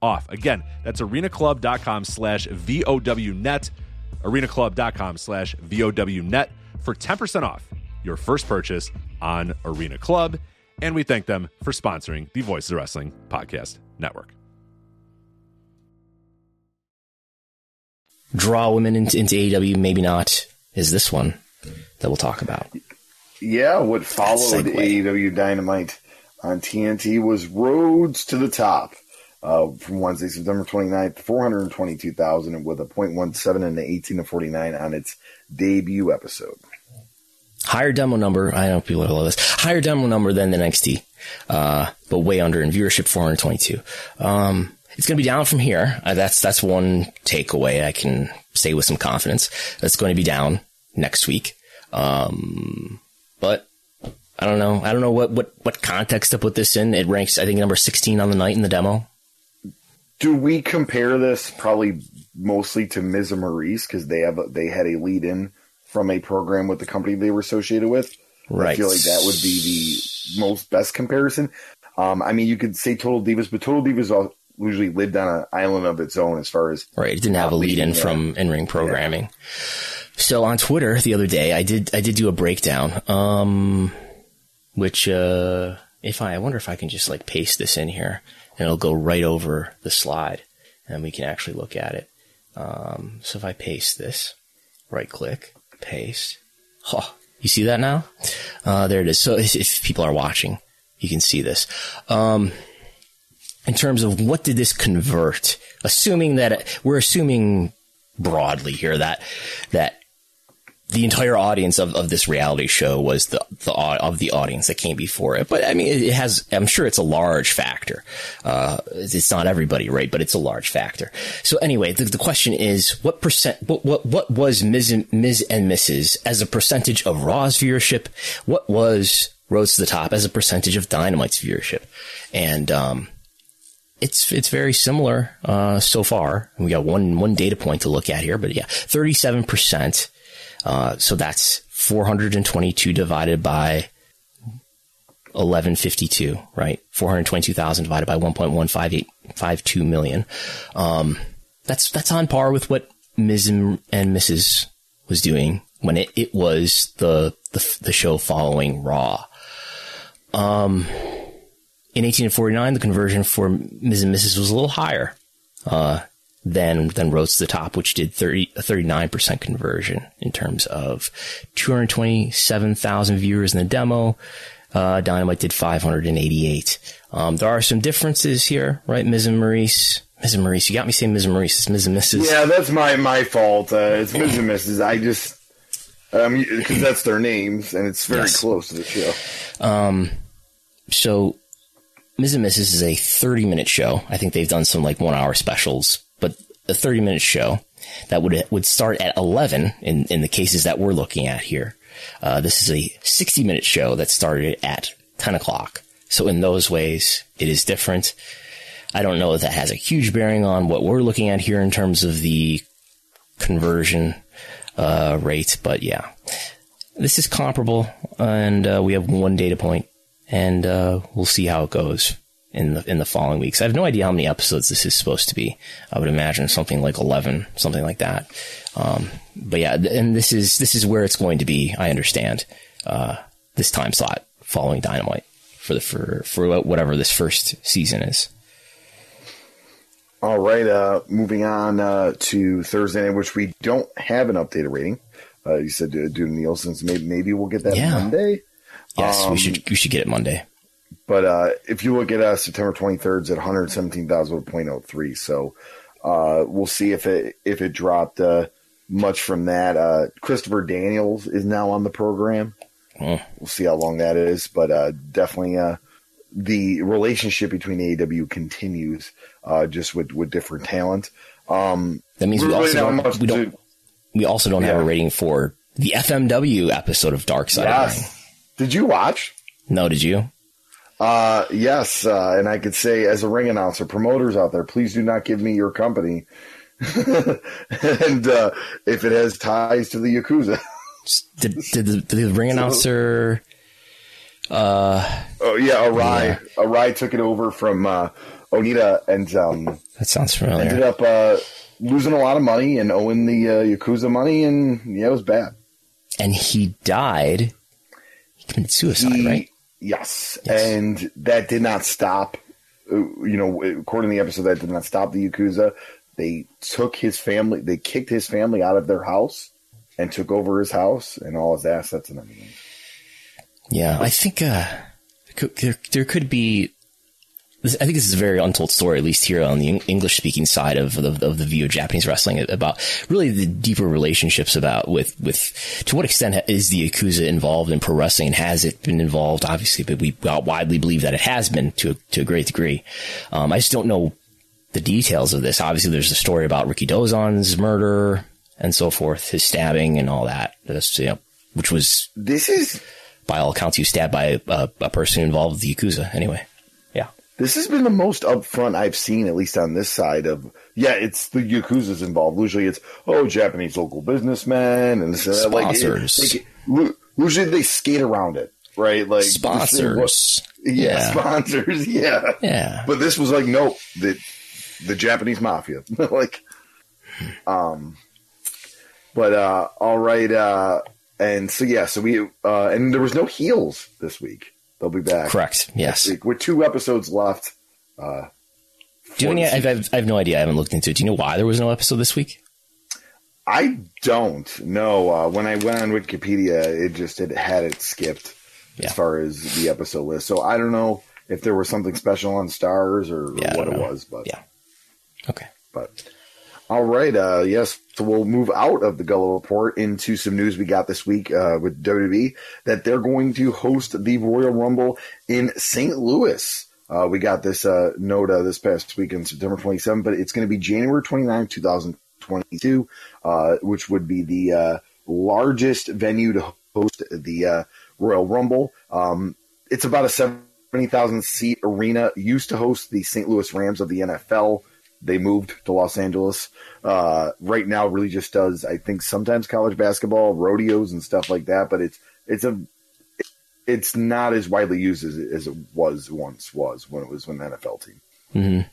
off. Again, that's arenaclub.com slash VOWnet, arenaclub.com slash VOWnet for ten percent off your first purchase on Arena Club. And we thank them for sponsoring the Voices of Wrestling Podcast Network. Draw women into, into A E W, maybe not, is this one that we'll talk about. Yeah, what followed A E W Dynamite on T N T was Roads to the Top. Uh, from Wednesday, September twenty-ninth, four hundred twenty-two thousand with a point one seven and an eighteen to forty-nine on its debut episode. Higher demo number. I know people love this. Higher demo number than the N X T, uh, but way under in viewership, four hundred twenty-two. Um, it's going to be down from here. Uh, that's that's one takeaway I can say with some confidence. That's going to be down next week. Um, but I don't know. I don't know what, what, what context to put this in. It ranks, I think, number sixteen on the night in the demo. Do we compare this probably mostly to Miz and Maurice because they have a, they had a lead in from a program with the company they were associated with? Right. I feel like that would be the most best comparison. Um, I mean, you could say Total Divas, but Total Divas usually lived on an island of its own as far as right. It didn't have a lead in from in ring programming. Yeah. So on Twitter the other day, I did I did do a breakdown, um, which uh, if I I wonder if I can just like paste this in here. And it'll go right over the slide, and we can actually look at it. Um, so if I paste this, right click, paste. Oh, you see that now? Uh, there it is. So if, if people are watching, you can see this. Um, in terms of what did this convert, assuming that we're assuming broadly here that that the entire audience of, of this reality show was the, the of the audience that came before it. But I mean, it has, I'm sure it's a large factor. Uh, it's not everybody, right? But it's a large factor. So anyway, the, the question is what percent, what, what, what was Miz, Miz and Missus as a percentage of Raw's viewership? What was Rose to the Top as a percentage of Dynamite's viewership? And, um, It's it's very similar uh, so far. We got one one data point to look at here, but yeah, thirty-seven percent. Uh, so that's four hundred twenty-two divided by eleven fifty-two, right? four hundred twenty-two thousand divided by one point one five eight five two million. Um, that's that's on par with what Miz and Missus was doing when it, it was the, the the show following Raw. Um. In eighteen forty-nine, the conversion for Miz and Missus was a little higher uh, than than Roads to the Top, which did thirty, a thirty-nine percent conversion in terms of two hundred twenty-seven thousand viewers in the demo. Uh, Dynamite did five hundred eighty-eight. Um, there are some differences here, right? Miz and Maurice. Miz and Maurice. You got me saying Miz and Maurice. It's Miz and Missus. Yeah, that's my, my fault. Uh, it's Miz and Missus. I just... Um, because that's their names, and it's very yes. close to the show. Um, so... Miz and Missus is a thirty-minute show. I think they've done some like one-hour specials, but a thirty-minute show that would would start at eleven in, in the cases that we're looking at here. Uh, this is a sixty-minute show that started at ten o'clock. So in those ways, it is different. I don't know if that has a huge bearing on what we're looking at here in terms of the conversion uh, rate, but yeah. This is comparable, and uh, we have one data point. And uh, we'll see how it goes in the in the following weeks. I have no idea how many episodes this is supposed to be. I would imagine something like eleven, something like that. Um, but yeah, and this is this is where it's going to be. I understand uh, this time slot following Dynamite for the for for whatever this first season is. All right, uh, moving on uh, to Thursday night, which we don't have an updated rating. Uh, you said due to Nielsen's, maybe maybe we'll get that yeah. Monday. Yes, um, we should we should get it Monday. But uh, if you look at uh, September twenty-third's at one hundred seventeen thousand point oh three, so uh, we'll see if it if it dropped uh, much from that. Uh, Christopher Daniels is now on the program. Mm. We'll see how long that is, but uh, definitely uh, the relationship between A E W continues uh, just with, with different talent. Um, that means we also really don't we don't to, we also don't yeah. have a rating for the F M W episode of Dark Side yes. of the Ring. Did you watch? No, did you? Uh, yes, uh, and I could say as a ring announcer, promoters out there, please do not give me your company. and uh, if it has ties to the Yakuza. did, did, the, did the ring announcer... Uh, oh, yeah, Arai. Yeah. Arai took it over from uh, Onita and... Um, that sounds familiar. Ended up uh, losing a lot of money and owing the uh, Yakuza money, and yeah, it was bad. And he died... committed suicide, he, right? Yes. yes. And that did not stop, you know, according to the episode, that did not stop the Yakuza. They took his family, they kicked his family out of their house and took over his house and all his assets and everything. Yeah, I think uh, there, there could be, I think this is a very untold story, at least here on the English-speaking side of the, of the view of Japanese wrestling, about really the deeper relationships about with, with to what extent is the Yakuza involved in pro wrestling, and has it been involved, obviously, but we widely believe that it has been to a, to a great degree. Um, I just don't know the details of this. Obviously, there's the story about Ricky Dozan's murder and so forth, his stabbing and all that, this, you know, which was, this is by all accounts, he was stabbed by a, a person involved with the Yakuza anyway. This has been the most upfront I've seen, at least on this side of, yeah, it's the Yakuza's involved. Usually it's, oh, Japanese local businessmen and this, sponsors. Like, like, usually they skate around it, right? Like sponsors. Thing, yeah, yeah. Sponsors. Yeah. Yeah. But this was like, no, the, the Japanese mafia. like, um, but, uh, all right. Uh, and so, yeah, so we, uh, and there was no heels this week. They'll be back. Correct. Yes. With two episodes left. Uh, Do you know, I've, I've, I have no idea. I haven't looked into it. Do you know why there was no episode this week? I don't know. Uh, when I went on Wikipedia, it just it had it skipped yeah. as far as the episode list. So I don't know if there was something special on Stars or, yeah, or what it was. But yeah, okay. But all right, uh, yes. So we'll move out of the Gullo Report into some news we got this week uh, with W W E that they're going to host the Royal Rumble in Saint Louis. Uh, we got this uh, note uh, this past week on September twenty-seventh, but it's going to be January twenty-ninth, twenty twenty-two, uh, which would be the uh, largest venue to host the uh, Royal Rumble. Um, it's about a seventy thousand seat arena. Used to host the Saint Louis Rams of the N F L. They moved to Los Angeles. Uh, right now, really just does, I think, sometimes college basketball, rodeos, and stuff like that. But it's it's a it's not as widely used as it, as it was once was when it was when the N F L team. Mm-hmm.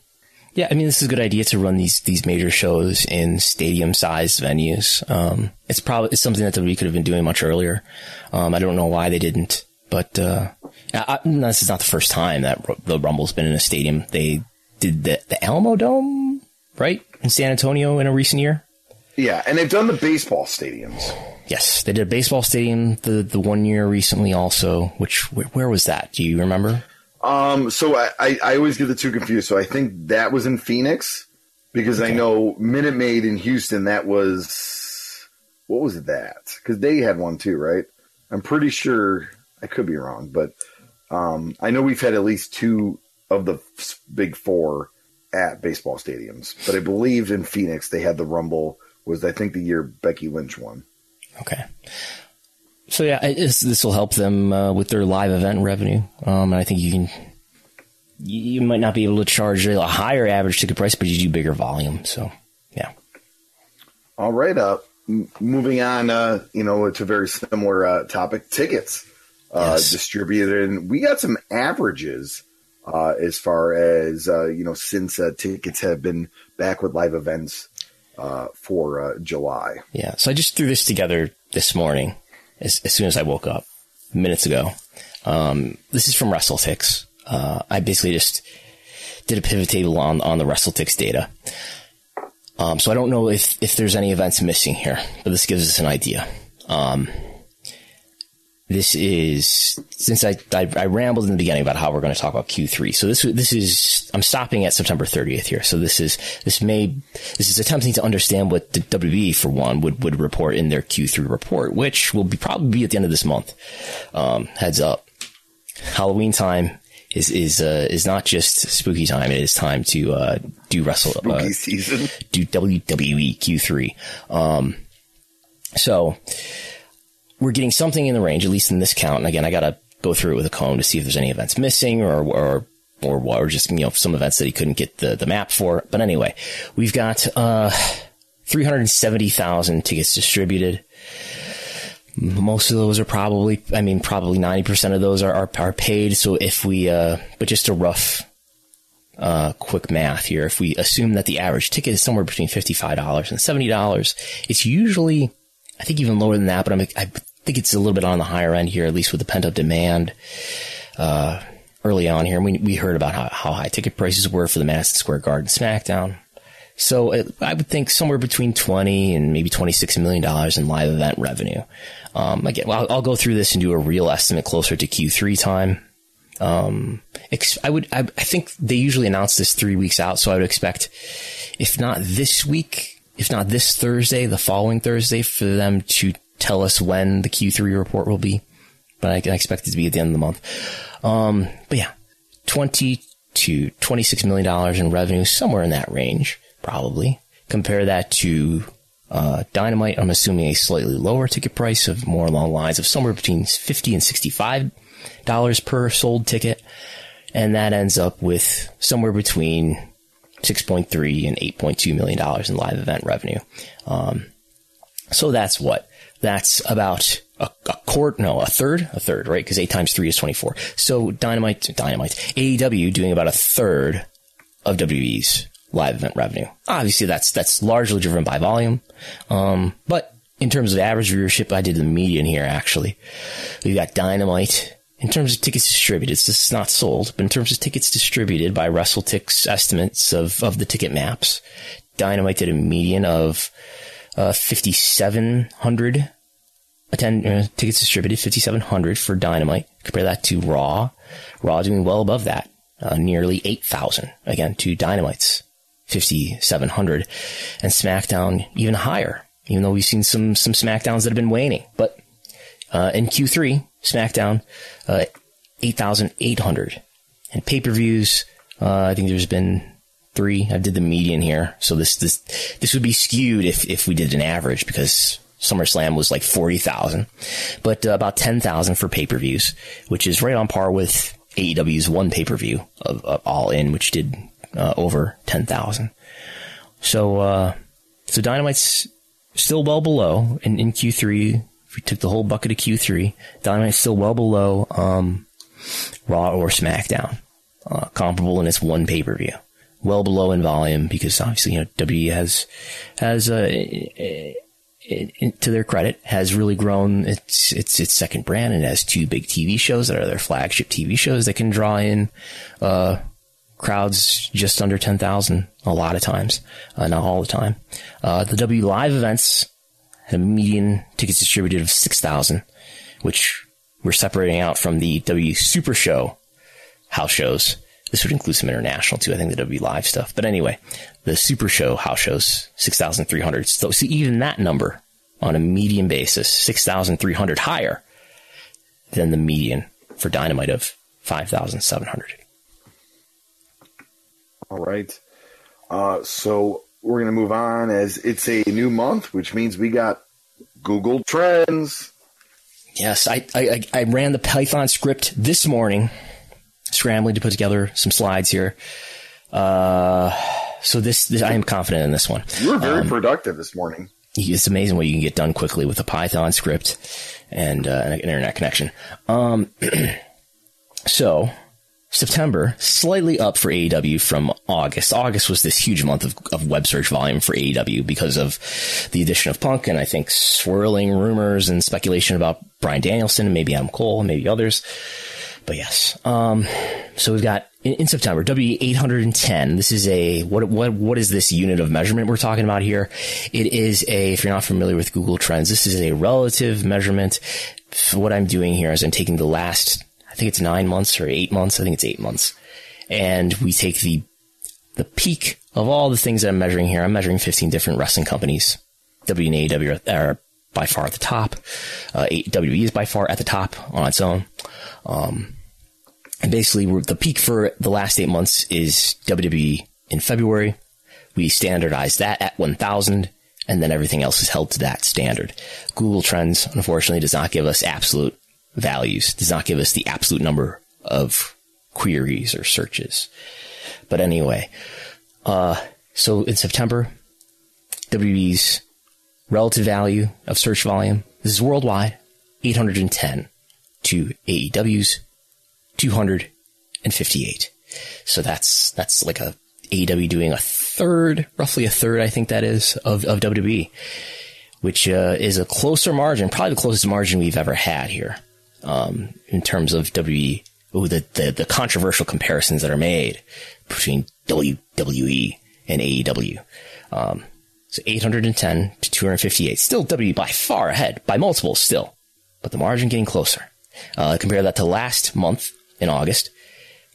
Yeah, I mean, this is a good idea to run these these major shows in stadium-sized venues. Um, it's probably it's something that W W E could have been doing much earlier. Um, I don't know why they didn't, but uh, I, I, this is not the first time that the Rumble's been in a stadium. They did the, the Alamo Dome. Right? In San Antonio in a recent year? Yeah, and they've done the baseball stadiums. Yes, they did a baseball stadium the, the one year recently also, which, where, where was that? Do you remember? Um, so I, I, I always get the two confused. So I think that was in Phoenix, because okay. I know Minute Maid in Houston, that was, what was that? Because they had one too, right? I'm pretty sure, I could be wrong, but um, I know we've had at least two of the big four at baseball stadiums, but I believe in Phoenix they had the Rumble was I think the year Becky Lynch won. Okay, so yeah, it's, this will help them uh, with their live event revenue, um, and I think you can. You might not be able to charge a higher average ticket price, but you do bigger volume. So yeah. All right, uh, m- moving on, uh, you know, to a very similar uh, topic: tickets uh, yes. distributed, and we got some averages. Uh, as far as, uh, you know, since uh, tickets have been back with live events uh, for uh, July. Yeah. So I just threw this together this morning as, as soon as I woke up minutes ago. Um, this is from WrestleTix. Uh, I basically just did a pivot table on, on the WrestleTix data. Um, so I don't know if, if there's any events missing here, but this gives us an idea. Um This is since I, I I rambled in the beginning about how we're going to talk about Q three. So this this is I'm stopping at September thirtieth here. So this is this may this is attempting to understand what the W W E for one would, would report in their Q three report, which will be probably be at the end of this month. Um, heads up, Halloween time is is uh, is not just spooky time. It is time to uh, do wrestle spooky uh, season, do W W E Q three. Um, so. We're getting something in the range, at least in this count. And again, I got to go through it with a comb to see if there's any events missing or, or, or what, or just, you know, some events that he couldn't get the, the map for. But anyway, we've got, uh, three hundred seventy thousand tickets distributed. Most of those are probably, I mean, probably ninety percent of those are, are, are paid. So if we, uh, but just a rough, uh, quick math here. If we assume that the average ticket is somewhere between fifty-five dollars and seventy dollars, it's usually, I think even lower than that, but I'm, I, I think it's a little bit on the higher end here, at least with the pent-up demand uh, early on here. And we, we heard about how, how high ticket prices were for the Madison Square Garden SmackDown. So it, I would think somewhere between twenty and maybe twenty-six million dollars in live event revenue. Um, again, well, I'll, I'll go through this and do a real estimate closer to Q three time. Um, ex- I would, I, I think they usually announce this three weeks out, so I would expect, if not this week, if not this Thursday, the following Thursday, for them to tell us when the Q three report will be, but I can expect it to be at the end of the month. Um, but yeah, twenty to twenty-six million dollars in revenue, somewhere in that range, probably. Compare that to uh, Dynamite. I'm assuming a slightly lower ticket price of more along the lines of somewhere between fifty and sixty-five dollars per sold ticket, and that ends up with somewhere between six point three and eight point two million dollars in live event revenue. Um, so that's what. That's about a, a quarter, no, a third, a third, right? Because eight times three is twenty-four. So Dynamite, Dynamite, A E W doing about a third of W W E's live event revenue. Obviously, that's that's largely driven by volume. Um, but in terms of average viewership, I did the median here, actually. We've got Dynamite. In terms of tickets distributed, this is not sold, but in terms of tickets distributed by WrestleTix estimates of, of the ticket maps, Dynamite did a median of uh, fifty-seven hundred attend uh, tickets distributed, fifty-seven hundred for Dynamite. Compare that to Raw. Raw doing well above that, uh, nearly eight thousand. Again, to Dynamite's fifty-seven hundred. And SmackDown even higher, even though we've seen some some SmackDowns that have been waning. But uh, in Q three, SmackDown, uh, eight thousand eight hundred. And pay-per-views, uh, I think there's been three. I did the median here. So this this this would be skewed if, if we did an average, because SummerSlam was like forty thousand. But uh, about ten thousand for pay-per-views, which is right on par with A E W's one pay-per-view of, of All In, which did uh, over ten thousand. So, uh, so Dynamite's still well below in, in Q three. If we took the whole bucket of Q three, Dynamite's still well below um, Raw or SmackDown, uh, comparable in its one pay-per-view. Well below in volume, because obviously, you know, W W E has, has uh, it, it, to their credit, has really grown its its its second brand, and has two big T V shows that are their flagship T V shows that can draw in uh, crowds just under ten thousand a lot of times, uh, not all the time. Uh, the W W E live events had a median tickets distributed of six thousand, which we're separating out from the W W E Super Show house shows. This would include some international, too. I think the W W E Live stuff. But anyway, the Super Show house shows, six thousand three hundred. So, so even that number, on a median basis, six thousand three hundred higher than the median for Dynamite of five thousand seven hundred. All right. Uh, so... We're going to move on, as it's a new month, which means we got Google Trends. Yes, I I, I ran the Python script this morning, scrambling to put together some slides here. Uh, so this, this I am confident in this one. You were very um, productive this morning. It's amazing what you can get done quickly with a Python script and uh, an internet connection. Um, so... September, slightly up for A E W from August. August was this huge month of, of web search volume for A E W because of the addition of Punk and, I think, swirling rumors and speculation about Bryan Danielson and maybe Adam Cole and maybe others. But yes, um, so we've got in, in September, W W E eight hundred ten. This is a, what, what, what is this unit of measurement we're talking about here? It is a, if you're not familiar with Google Trends, this is a relative measurement. So what I'm doing here is I'm taking the last, I think it's nine months or eight months. I think it's eight months. And we take the the peak of all the things that I'm measuring here. I'm measuring fifteen different wrestling companies. W W E and A E W are, are by far at the top. Uh, W W E is by far at the top on its own. Um, and basically, we're, the peak for the last eight months is W W E in February. We standardize that at one thousand, and then everything else is held to that standard. Google Trends, unfortunately, does not give us absolute values, does not give us the absolute number of queries or searches. But anyway, uh, so in September, W W E's relative value of search volume, this is worldwide, eight hundred ten to A E W's two hundred fifty-eight. So that's, that's like a A E W doing a third, roughly a third, I think that is, of, of W W E, which uh, is a closer margin, probably the closest margin we've ever had here. Um, in terms of W W E, ooh, the, the, the controversial comparisons that are made between W W E and A E W. Um, so eight hundred ten to two hundred fifty-eight. Still W W E by far ahead, by multiples still, but the margin getting closer. Uh, compare that to last month in August,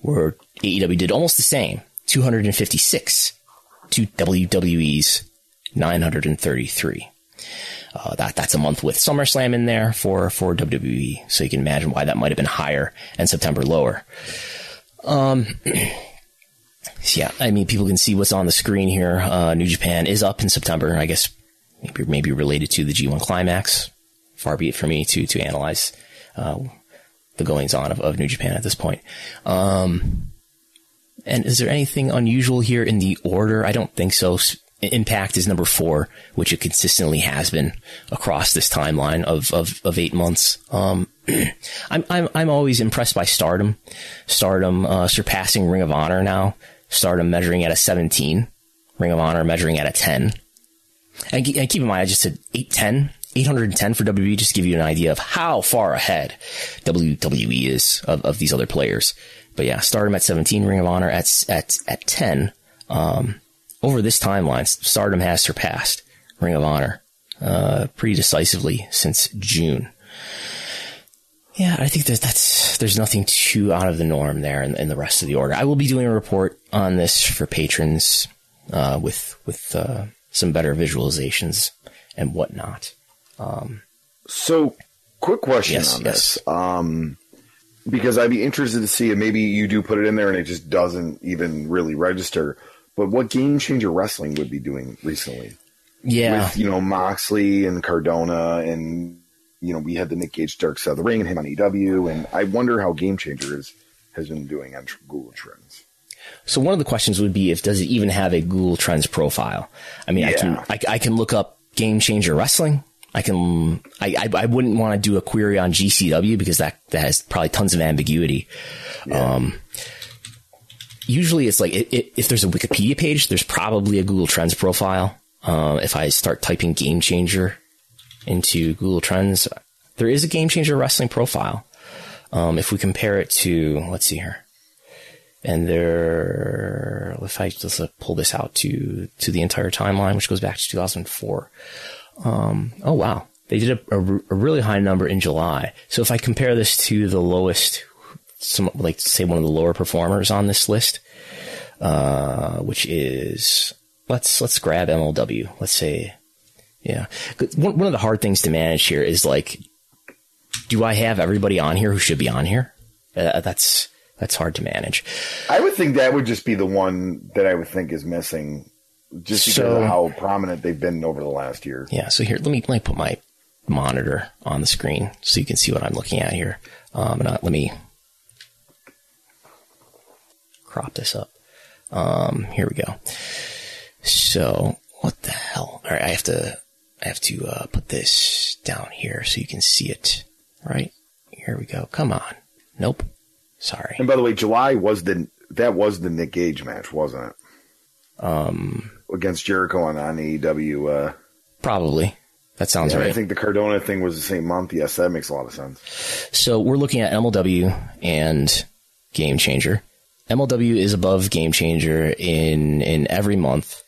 where A E W did almost the same, two hundred fifty-six to W W E's nine hundred thirty-three. Uh, that that's a month with SummerSlam in there for, for W W E, so you can imagine why that might have been higher and September lower. Um, so yeah, I mean, people can see what's on the screen here. Uh, New Japan is up in September, I guess maybe maybe related to the G one Climax. Far be it for me to to analyze uh, the goings on of, of New Japan at this point. Um, and is there anything unusual here in the order? I don't think so. Impact is number four, which it consistently has been across this timeline of of, of eight months. Um, I'm I'm I'm always impressed by Stardom, Stardom uh, surpassing Ring of Honor now. Stardom measuring at a seventeen, Ring of Honor measuring at a ten. And, and keep in mind, I just said eight ten, eight hundred ten for W W E, just to give you an idea of how far ahead W W E is of, of these other players. But yeah, Stardom at seventeen, Ring of Honor at at at ten. Um, Over this timeline, Stardom has surpassed Ring of Honor uh, pretty decisively since June. Yeah, I think that that's there's nothing too out of the norm there in, in the rest of the order. I will be doing a report on this for patrons uh, with with uh, some better visualizations and whatnot. Um, so, quick question yes, on this, yes. um, because I'd be interested to see if maybe you do put it in there and it just doesn't even really register. But what Game Changer Wrestling would be doing recently? Yeah, with you know Moxley and Cardona and. You know, we had the Nick Gage Dark Side of the Ring and him on E W, and I wonder how Game Changers has been doing on Google Trends. So one of the questions would be if does it even have a Google Trends profile? I mean, yeah. I can I, I can look up Game Changer Wrestling. I can I I, I wouldn't want to do a query on G C W because that, that has probably tons of ambiguity. Yeah. Um, usually, it's like it, it, if there's a Wikipedia page, there's probably a Google Trends profile. Uh, if I start typing Game Changer into Google Trends, there is a Game Changer Wrestling profile. Um, if we compare it to, let's see here, and there, if I just pull this out to to the entire timeline, which goes back to two thousand four. Um, oh wow, they did a, a, a really high number in July. So if I compare this to the lowest, some like say one of the lower performers on this list, uh, which is let's let's grab M L W. Let's say. Yeah. One of the hard things to manage here is like, do I have everybody on here who should be on here? Uh, that's, that's hard to manage. I would think that would just be the one that I would think is missing just because so, of how prominent they've been over the last year. Yeah. So here, let me, let me put my monitor on the screen so you can see what I'm looking at here. Um, and I, let me crop this up. Um, here we go. So what the hell? All right. I have to, I have to uh, put this down here so you can see it. All right, here we go. Come on. Nope. Sorry. And by the way, July was the that was the Nick Gage match, wasn't it? Um, against Jericho on, on A E W. Uh, probably. That sounds yeah, right. I think the Cardona thing was the same month. Yes, that makes a lot of sense. So we're looking at M L W and Game Changer. M L W is above Game Changer in in every month.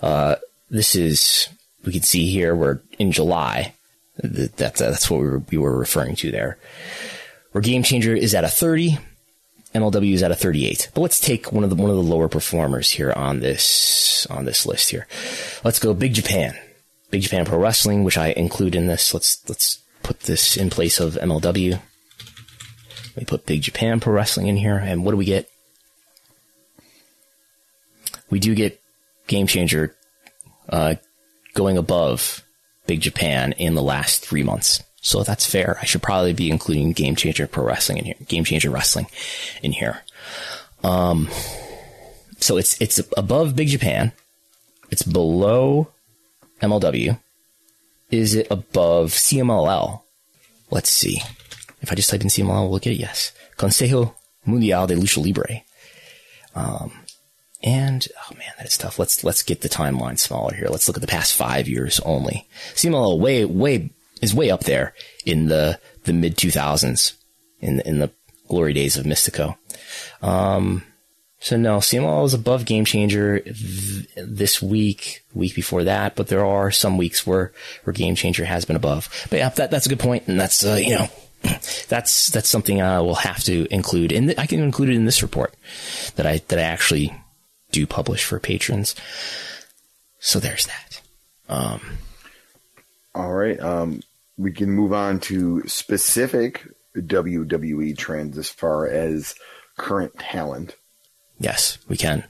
Uh, this is. We can see here we're in July. That's that's what we were, we were referring to there. Where Game Changer is at a thirty, M L W is at a thirty-eight. But let's take one of the one of the lower performers here on this on this list here. Let's go Big Japan, Big Japan Pro Wrestling, which I include in this. Let's let's put this in place of M L W. Let me put Big Japan Pro Wrestling in here, and what do we get? We do get Game Changer. Uh, going above Big Japan in the last three months. So that's fair. I should probably be including Game Changer Pro Wrestling in here, Game Changer Wrestling in here. Um, so it's, it's above Big Japan. It's below M L W. Is it above C M L L? Let's see. If I just type in C M L L, we'll get it. Yes. Consejo Mundial de Lucha Libre. Um, And, oh man, that is tough. Let's let's get the timeline smaller here. Let's look at the past five years only. C M L L way, way, is way up there in the, the mid two thousands, in the, in the glory days of Mystico. Um, so no, C M L L is above Game Changer th- this week, week before that, but there are some weeks where, where Game Changer has been above. But yeah, that, that's a good point, and that's, uh, you know, that's that's something I will have to include. And th- I can include it in this report that I that I actually... do publish for patrons. So there's that. Um, All right. Um, we can move on to specific W W E trends as far as current talent. Yes, we can.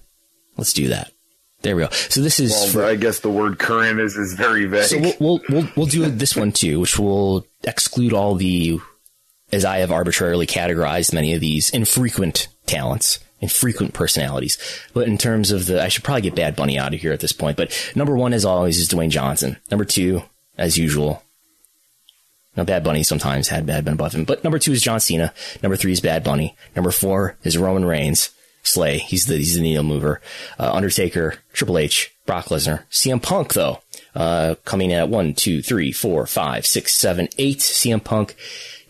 Let's do that. There we go. So this is... Well, for, I guess the word current is, is very vague. So we'll, we'll, we'll, we'll do this one too, which will exclude all the, as I have arbitrarily categorized many of these, infrequent talents. Frequent personalities, but in terms of the, I should probably get Bad Bunny out of here at this point. But number one, as always, is Dwayne Johnson. Number two, as usual, now Bad Bunny sometimes had Bad Bunny above him, but number two is John Cena. Number three is Bad Bunny. Number four is Roman Reigns. Slay, he's the he's the needle mover. Uh, Undertaker, Triple H, Brock Lesnar, C M Punk though, uh, coming in at one, two, three, four, five, six, seven, eight. C M Punk.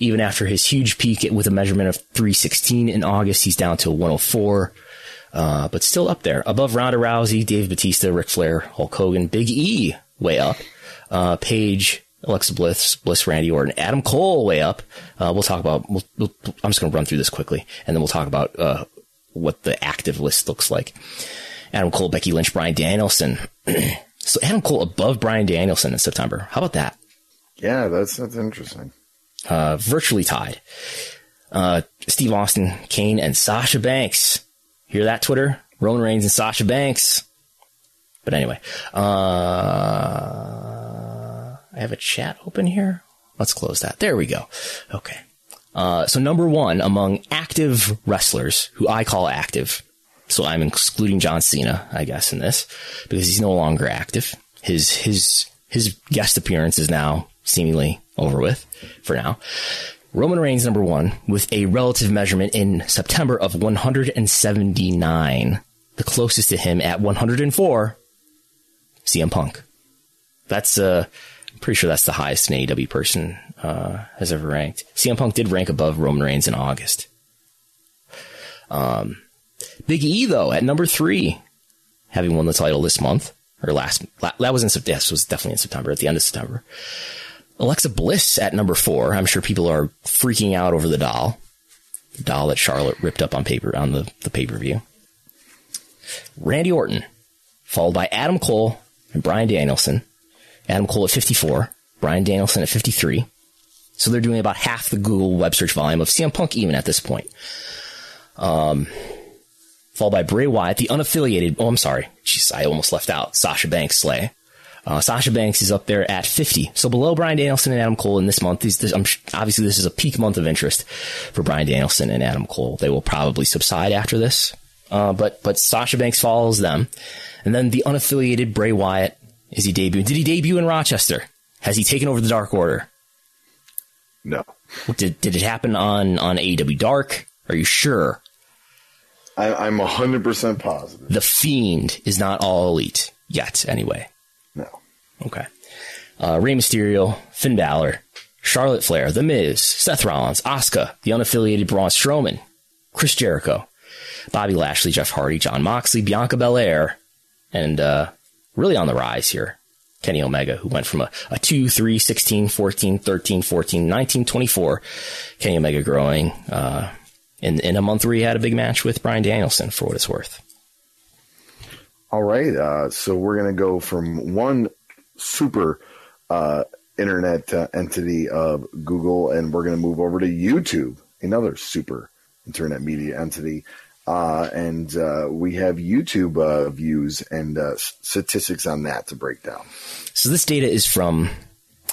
Even after his huge peak with a measurement of three sixteen in August, he's down to one oh four. uh, but still up there. Above Ronda Rousey, Dave Batista, Ric Flair, Hulk Hogan, Big E, way up. Uh, Paige, Alexa Bliss, Bliss, Randy Orton, Adam Cole, way up. Uh, we'll talk about, we'll, we'll, I'm just going to run through this quickly, and then we'll talk about uh, what the active list looks like. Adam Cole, Becky Lynch, Bryan Danielson. So Adam Cole above Bryan Danielson in September. How about that? Yeah, that's that's interesting. Uh, virtually tied. Uh, Steve Austin, Kane, and Sasha Banks. Hear that, Twitter? Roman Reigns and Sasha Banks. But anyway, uh, I have a chat open here. Let's close that. There we go. Okay. Uh, so number one among active wrestlers, who I call active. So I'm excluding John Cena, I guess, in this, because he's no longer active. His his his guest appearance is now seemingly over with for now. Roman Reigns, number one, with a relative measurement in September of one hundred seventy-nine. The closest to him at one hundred four, C M Punk. That's, uh, I'm pretty sure that's the highest an A E W person uh, has ever ranked. C M Punk did rank above Roman Reigns in August. Um... Big E, though, at number three, having won the title this month, or last, that was in September, this was definitely in September, at the end of September. Alexa Bliss at number four. I'm sure people are freaking out over the doll, the doll that Charlotte ripped up on paper on the, the pay-per-view. Randy Orton, followed by Adam Cole and Bryan Danielson. Adam Cole at fifty-four, Bryan Danielson at fifty-three. So they're doing about half the Google web search volume of C M Punk even at this point. Um... Followed by Bray Wyatt, the unaffiliated... Oh, I'm sorry. Jeez, I almost left out Sasha Banks Slay. Uh, Sasha Banks is up there at fifty. So below Bryan Danielson and Adam Cole in this month. These, this, I'm, obviously, this is a peak month of interest for Bryan Danielson and Adam Cole. They will probably subside after this. Uh, but but Sasha Banks follows them. And then the unaffiliated Bray Wyatt. Is he debuting? Did he debut in Rochester? Has he taken over the Dark Order? No. Did did it happen on, on A E W Dark? Are you sure? I, I'm one hundred percent positive. The Fiend is not all elite yet, anyway. No. Okay. Uh, Rey Mysterio, Finn Balor, Charlotte Flair, The Miz, Seth Rollins, Asuka, the unaffiliated Braun Strowman, Chris Jericho, Bobby Lashley, Jeff Hardy, Jon Moxley, Bianca Belair, and uh, really on the rise here, Kenny Omega, who went from a, a two, three, sixteen, fourteen, thirteen, fourteen, nineteen, twenty-four. Kenny Omega growing... Uh, In, in a month where he had a big match with Bryan Danielson, for what it's worth. All right. Uh, so we're going to go from one super uh, internet uh, entity of Google, and we're going to move over to YouTube, another super internet media entity. Uh, and uh, we have YouTube uh, views and uh, statistics on that to break down. So this data is from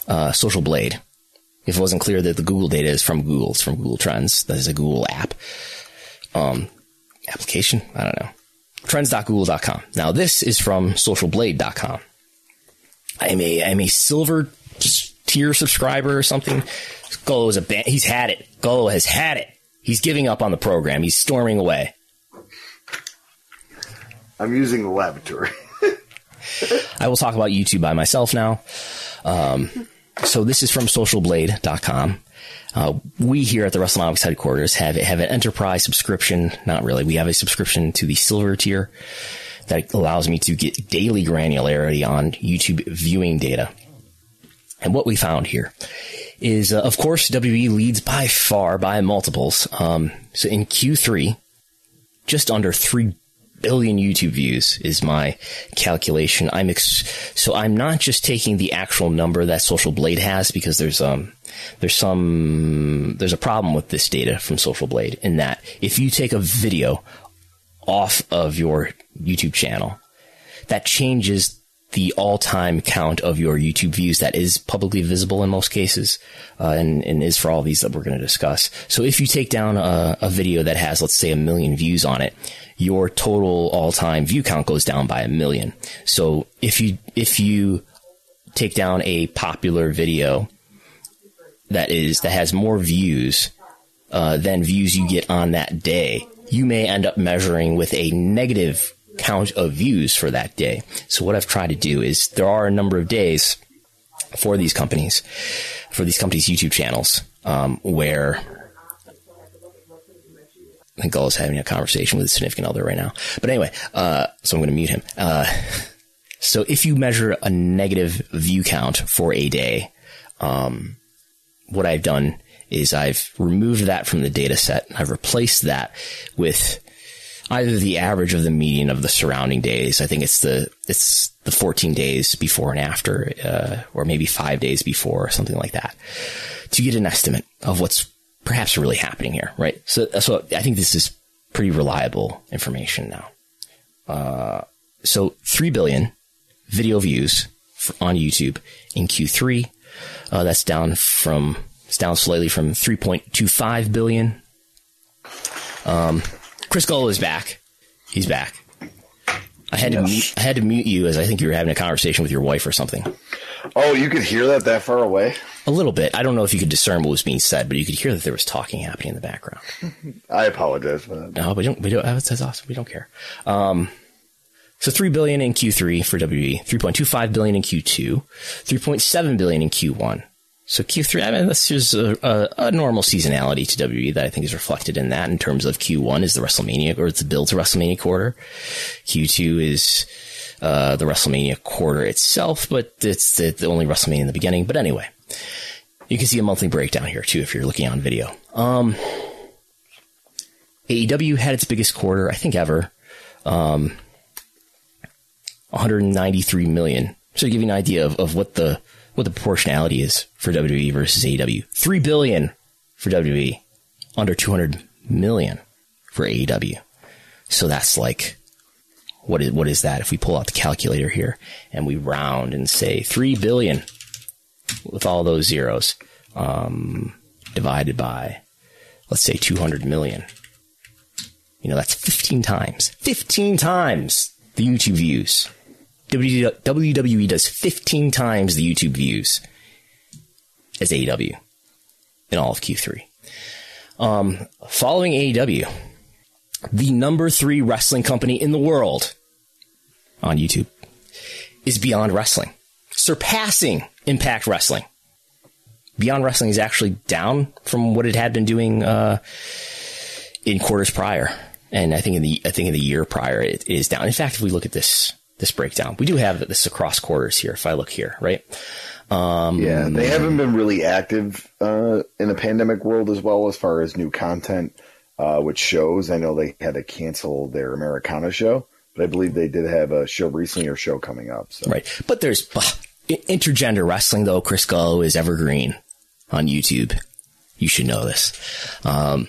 uh, Social Blade. If it wasn't clear that the Google data is from Google, it's from Google Trends. That is a Google app. Um, application? I don't know. Trends dot google dot com. Now, this is from social blade dot com. I'm a, I'm a silver tier subscriber or something. Gullo is a ban- He's had it. Gullo has had it. He's giving up on the program. He's storming away. I'm using the laboratory. I will talk about YouTube by myself now. Um... So this is from social blade dot com. Uh, we here at the WrestleNomics headquarters have have an enterprise subscription. Not really. We have a subscription to the silver tier that allows me to get daily granularity on YouTube viewing data. And what we found here is, uh, of course, W W E leads by far, by multiples. Um, so in Q three, just under three billion YouTube views is my calculation. I'm ex- so I'm not just taking the actual number that Social Blade has, because there's um there's some there's a problem with this data from Social Blade, in that if you take a video off of your YouTube channel, that changes the all-time count of your YouTube views that is publicly visible in most cases, uh, and, and is for all these that we're going to discuss. So if you take down a, a video that has, let's say, a million views on it, your total all-time view count goes down by a million. So if you if you take down a popular video that is that has more views uh, than views you get on that day, you may end up measuring with a negative count of views for that day. So what I've tried to do is, there are a number of days for these companies, for these companies' YouTube channels, um, where I think Gullo's having a conversation with his significant other right now. But anyway, uh, so I'm going to mute him. Uh, so if you measure a negative view count for a day, um, what I've done is I've removed that from the data set, and I've replaced that with either the average of the median of the surrounding days. I think it's the it's the fourteen days before and after, uh, or maybe five days before, or something like that, to get an estimate of what's perhaps really happening here, right? So that's so what I think. This is pretty reliable information now. Uh, so three billion video views for, on YouTube in Q three. Uh, that's down from it's down slightly from three point two five billion. Um. Chris Gullo is back. He's back. I had yes. to mute, I had to mute you as I think you were having a conversation with your wife or something. Oh, you could hear that that far away? A little bit. I don't know if you could discern what was being said, but you could hear that there was talking happening in the background. I apologize for that. No, we don't. We don't. That's awesome. We don't care. Um, so three billion dollars in Q three for W W E, three point two five billion dollars in Q two, three point seven billion dollars in Q one. So Q three, I mean, this is a, a, a normal seasonality to W W E that I think is reflected in that in terms of Q one is the WrestleMania, or it's the build to WrestleMania quarter. Q two is uh, the WrestleMania quarter itself, but it's the, the only WrestleMania in the beginning. But anyway, you can see a monthly breakdown here, too, if you're looking on video. Um, A E W had its biggest quarter, I think, ever, um, one hundred ninety-three million. So to give you an idea of, of what the... what the proportionality is for W W E versus A E W. three billion dollars for W W E, under two hundred million dollars for A E W. So that's like, what is what is that? If we pull out the calculator here and we round and say three billion dollars with all those zeros, um, divided by, let's say, two hundred million dollars. You know, that's fifteen times. fifteen times the YouTube views. W W E does fifteen times the YouTube views as A E W in all of Q three. Um, following A E W, the number three wrestling company in the world on YouTube is Beyond Wrestling, surpassing Impact Wrestling. Beyond Wrestling is actually down from what it had been doing uh, in quarters prior, and I think in the I think in the year prior it, it is down. In fact, if we look at this. This breakdown. We do have this across quarters here. If I look here, right? Um, yeah, they haven't been really active uh, in the pandemic world as well as far as new content, uh, which shows. I know they had to cancel their Americana show, but I believe they did have a show recently or show coming up. So. Right. But there's ugh, intergender wrestling, though. Chris Gullo is evergreen on YouTube. You should know this. Um,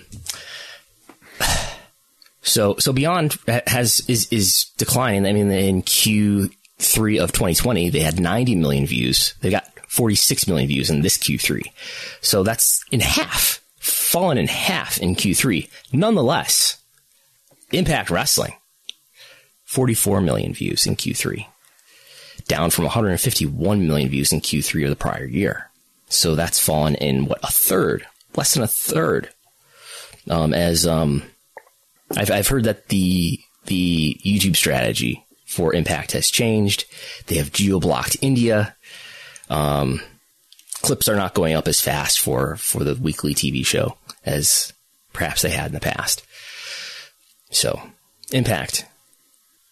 So, so Beyond has, is, is declining. I mean, in Q three of twenty twenty, they had ninety million views. They got forty-six million views in this Q three. So that's in half, fallen in half in Q three. Nonetheless, Impact Wrestling, forty-four million views in Q three, down from one hundred fifty-one million views in Q three of the prior year. So that's fallen in what, a third, less than a third, um, as, um, I've I've heard that the the YouTube strategy for Impact has changed. They have geo-blocked India. Um, clips are not going up as fast for, for the weekly T V show as perhaps they had in the past. So Impact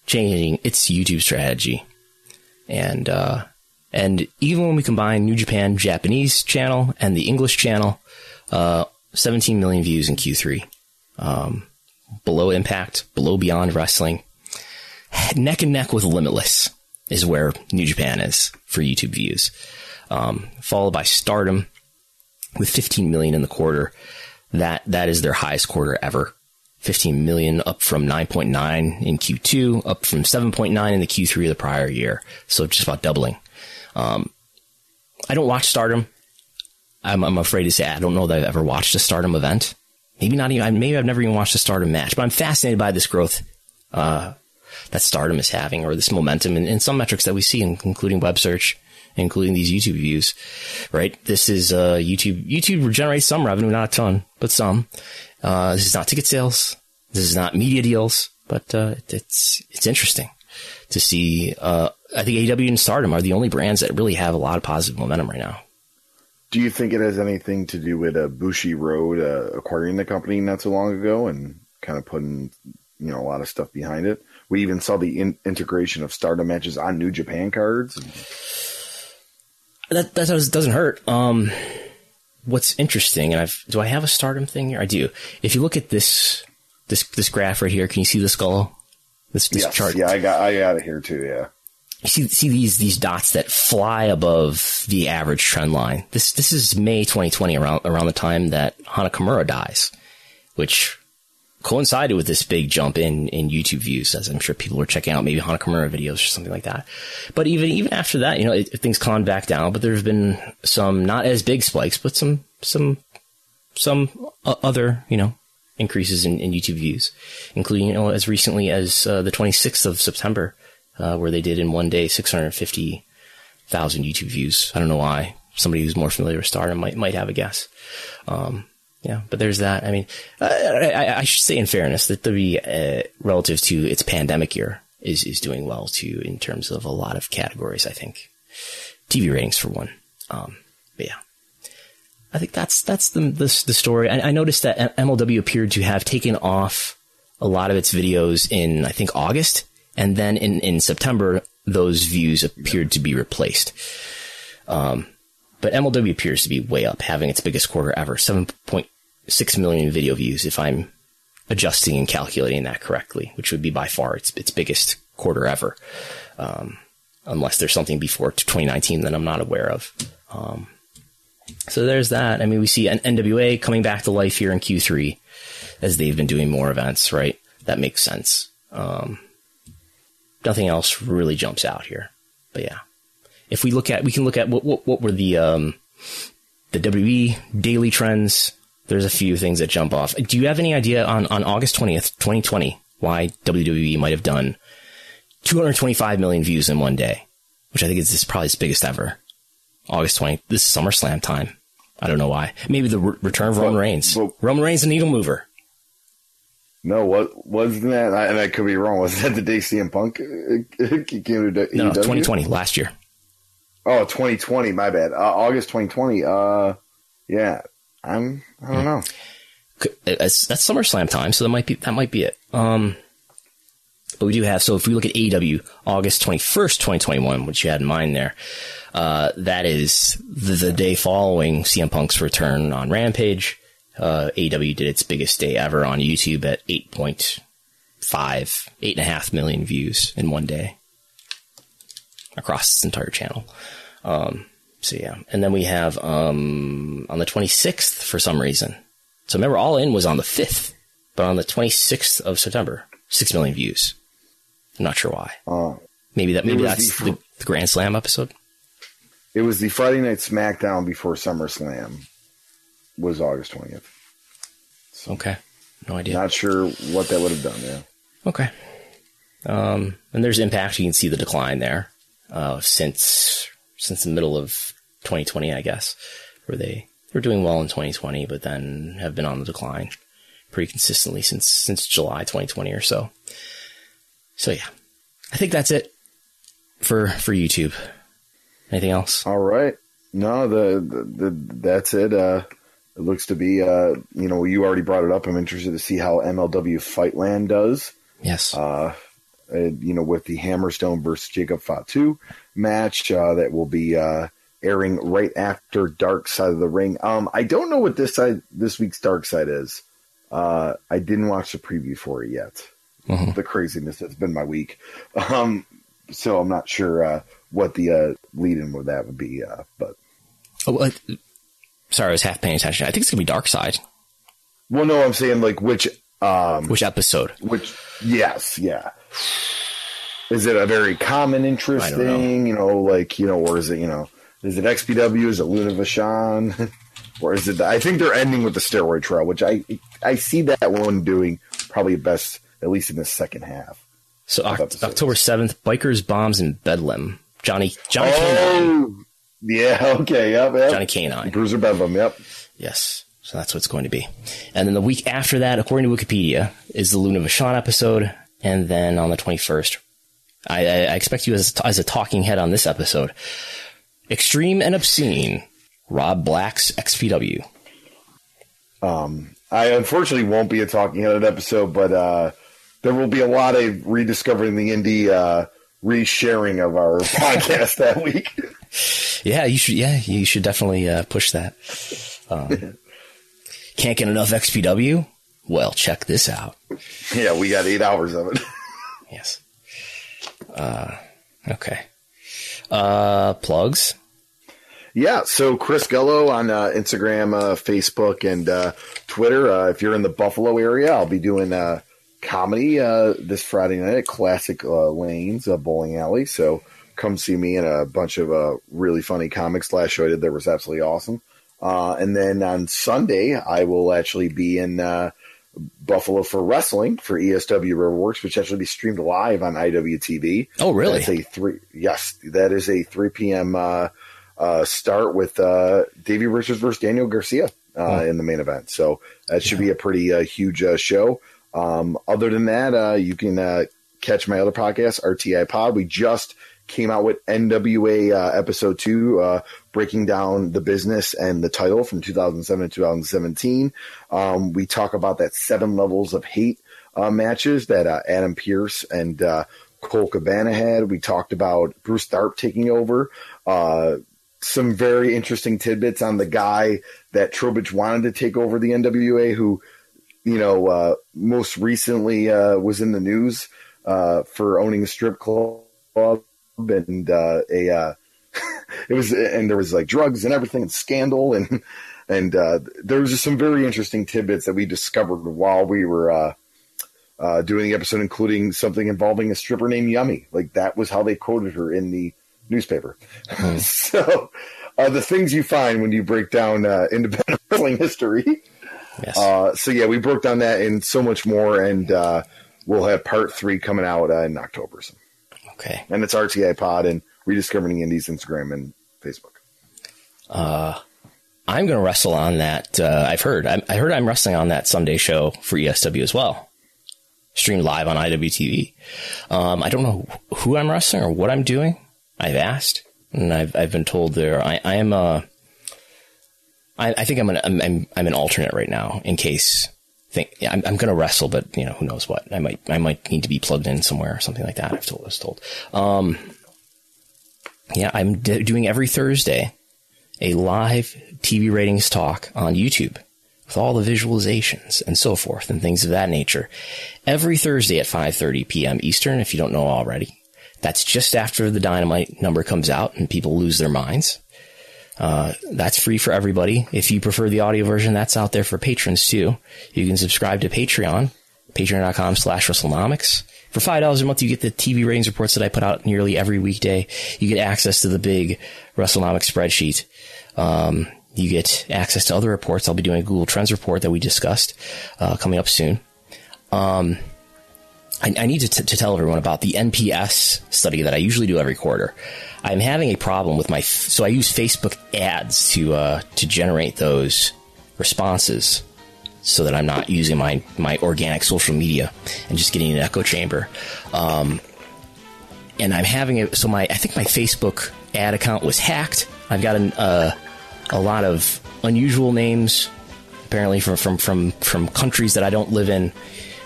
changing its YouTube strategy, and uh, and even when we combine New Japan Japanese channel and the English channel, uh, seventeen million views in Q three. Um, Below Impact, below Beyond Wrestling, neck and neck with Limitless is where New Japan is for YouTube views, um, followed by Stardom with fifteen million in the quarter. That that is their highest quarter ever. fifteen million, up from nine point nine in Q two, up from seven point nine in the Q three of the prior year. So just about doubling. Um, I don't watch Stardom. I'm, I'm afraid to say I don't know that I've ever watched a Stardom event. Maybe not even. Maybe I've never even watched a Stardom match, but I'm fascinated by this growth uh, that Stardom is having, or this momentum, and, and some metrics that we see, including web search, including these YouTube views. Right? This is uh, YouTube. YouTube generates some revenue, not a ton, but some. Uh, this is not ticket sales. This is not media deals, but uh, it's it's interesting to see. Uh, I think A E W and Stardom are the only brands that really have a lot of positive momentum right now. Do you think it has anything to do with uh, Bushi Road uh, acquiring the company not so long ago and kind of putting, you know, a lot of stuff behind it. We even saw the in- integration of Stardom matches on New Japan cards. That that does, doesn't hurt. Um, what's interesting, and I've do I have a Stardom thing here? I do. If you look at this this this graph right here, can you see the skull? This, this yes, chart. Yeah, I got I got it here too. Yeah. You see, see these these dots that fly above the average trend line. This this is May twenty twenty, around around the time that Hanakamura dies, which coincided with this big jump in, in YouTube views, as I'm sure people were checking out maybe Hanakamura videos or something like that. But even even after that, you know, it, things calmed back down. But there have been some not as big spikes, but some some some other, you know, increases in, in YouTube views, including, you know, as recently as uh, the twenty-sixth of September, uh, where they did in one day six hundred fifty thousand YouTube views. I don't know why. Somebody who's more familiar with Stardom might might have a guess. Um, yeah, but there's that. I mean, I, I, I should say in fairness that W W E, uh, relative to its pandemic year, is is doing well too in terms of a lot of categories. I think T V ratings for one. Um, but yeah. I think that's that's the the, the story. I, I noticed that M L W appeared to have taken off a lot of its videos in, I think, August, and then in, in September, those views appeared to be replaced. Um, but M L W appears to be way up, having its biggest quarter ever, seven point six million video views, if I'm adjusting and calculating that correctly, which would be by far its its biggest quarter ever, um, unless there's something before twenty nineteen that I'm not aware of. Um So there's that. I mean, we see an N W A coming back to life here in Q three as they've been doing more events, right? That makes sense. Um, nothing else really jumps out here, but yeah. If we look at, we can look at what what, what were the um, the W W E daily trends. There's a few things that jump off. Do you have any idea on, on August twentieth, twenty twenty, why W W E might have done two hundred twenty-five million views in one day, which I think is probably its biggest ever. August twentieth, this is SummerSlam time. I don't know why. Maybe the re- return of Roman well, Reigns. Well, Roman Reigns, the needle mover. No, what wasn't that? And I could be wrong. Was that the day C M Punk came to? No, twenty twenty, last year. Oh, twenty twenty. My bad. Uh, August twenty twenty. Uh, yeah, I'm. I don't know. That's, that's SummerSlam time, so that might be that might be it. Um, but we do have. So if we look at A E W, August twenty-first, twenty twenty-one, which you had in mind there. Uh, that is the, the day following C M Punk's return on Rampage. Uh, A E W did its biggest day ever on YouTube at eight point five, eight point five million views in one day across its entire channel. Um, so yeah. And then we have, um, on the twenty-sixth for some reason. So remember, All In was on the fifth, but on the twenty-sixth of September, six million views. I'm not sure why. Uh, maybe that, maybe that's the, the Grand Slam episode. It was the Friday Night SmackDown before SummerSlam was August twentieth. So okay. No idea. Not sure what that would have done, yeah. Okay. Um, and there's Impact. You can see the decline there uh, since since the middle of twenty twenty, I guess, where they were doing well in twenty twenty, but then have been on the decline pretty consistently since since July twenty twenty or so. So, yeah. I think that's it for for YouTube. Anything else? All right. No, the, the, the that's it. Uh, it looks to be, uh, you know, you already brought it up. I'm interested to see how M L W Fightland does. Yes. Uh, it, you know, with the Hammerstone versus Jacob Fatu match uh, that will be uh, airing right after Dark Side of the Ring. Um, I don't know what this side, this week's Dark Side is. Uh, I didn't watch the preview for it yet. Mm-hmm. The craziness that's been my week. Um, so I'm not sure. Uh, what the uh, lead-in with that would be, uh, but... Oh, uh, sorry, I was half paying attention. I think it's going to be Dark Side. Well, no, I'm saying, like, which... Um, which episode? Which, yes, yeah. Is it a very common interest thing, know. you know, like, you know, or is it, you know, is it X P W, is it Luna Vachon, or is it... The, I think they're ending with the steroid trial, which I I see that one doing probably best, at least in the second half. So, oct- October seventh, Bikers, Bombs, and Bedlam. Johnny, Johnny oh, K nine. Yeah, okay, yep, yep. Johnny K nine. Bruiser Bedlam, yep. Yes, so that's what it's going to be. And then the week after that, according to Wikipedia, is the Luna Vachon episode. And then on the twenty-first, I, I, I expect you as, as a talking head on this episode. Extreme and Obscene, Rob Black's X P W. Um, I unfortunately won't be a Talking Headed episode, but uh, there will be a lot of rediscovering the indie, uh, resharing of our podcast that week. Yeah, you should. Yeah, you should definitely uh, push that. Um, can't get enough X P W? Well, check this out. Yeah, we got eight hours of it. Yes. Uh, okay. Uh, plugs. Yeah, so Chris Gullo on uh, Instagram, uh, Facebook, and uh, Twitter. Uh, if you're in the Buffalo area, I'll be doing uh, comedy uh, this Friday night at Classic uh, Lanes, a bowling alley. So come see me and a bunch of uh, really funny comics. Last show I did there was absolutely awesome. Uh, and then on Sunday, I will actually be in uh, Buffalo for wrestling for E S W Riverworks, which actually be streamed live on I W T V. Oh, really? That's a three. Yes, that is a three p.m. Uh, Uh, start with uh, Davey Richards versus Daniel Garcia uh, oh. in the main event. So that should yeah. be a pretty uh, huge uh, show. Um, other than that, uh, you can uh, catch my other podcast, R T I Pod. We just came out with N W A uh, episode two, uh, breaking down the business and the title from two thousand seven to two thousand seventeen. Um, we talk about that seven levels of hate uh, matches that uh, Adam Pearce and uh, Cole Cabana had. We talked about Bruce Tharp taking over, uh, some very interesting tidbits on the guy that Trowbridge wanted to take over the N W A, who, you know, uh, most recently uh, was in the news uh, for owning a strip club and uh, a uh, it was and there was like drugs and everything and scandal and and uh, there was just some very interesting tidbits that we discovered while we were uh, uh, doing the episode, including something involving a stripper named Yummy. Like that was how they quoted her in the newspaper. Mm-hmm. So uh, the things you find when you break down uh, independent wrestling history. Yes. Uh, so yeah, we broke down that and so much more, and uh, we'll have part three coming out uh, in October. So. Okay. And it's R T I Pod and Rediscovering Indies Instagram and Facebook. Uh, I'm going to wrestle on that. Uh, I've heard, I, I heard I'm wrestling on that Sunday show for E S W as well. Streamed live on I W T V. Um, I don't know who I'm wrestling or what I'm doing. I've asked, and I've I've been told there. I I am a. I, I think I'm an I'm, I'm I'm an alternate right now in case. Think I'm I'm going to wrestle, but you know who knows what I might I might need to be plugged in somewhere or something like that. I've told I was told. Um, yeah, I'm d- doing every Thursday a live T V ratings talk on YouTube with all the visualizations and so forth and things of that nature. Every Thursday at five thirty p.m. Eastern. If you don't know already. That's just after the Dynamite number comes out and people lose their minds. Uh, that's free for everybody. If you prefer the audio version, that's out there for patrons too. You can subscribe to Patreon, patreon.com slash WrestleNomics. For five dollars a month, you get the T V ratings reports that I put out nearly every weekday. You get access to the big WrestleNomics spreadsheet. Um, you get access to other reports. I'll be doing a Google Trends report that we discussed uh, coming up soon. Um, I need to, t- to tell everyone about the N P S study that I usually do every quarter. I'm having a problem with my, f- so I use Facebook ads to uh, to generate those responses, so that I'm not using my my organic social media and just getting an echo chamber. Um, and I'm having a so my I think my Facebook ad account was hacked. I've got an, uh, a lot of unusual names apparently from from from from countries that I don't live in,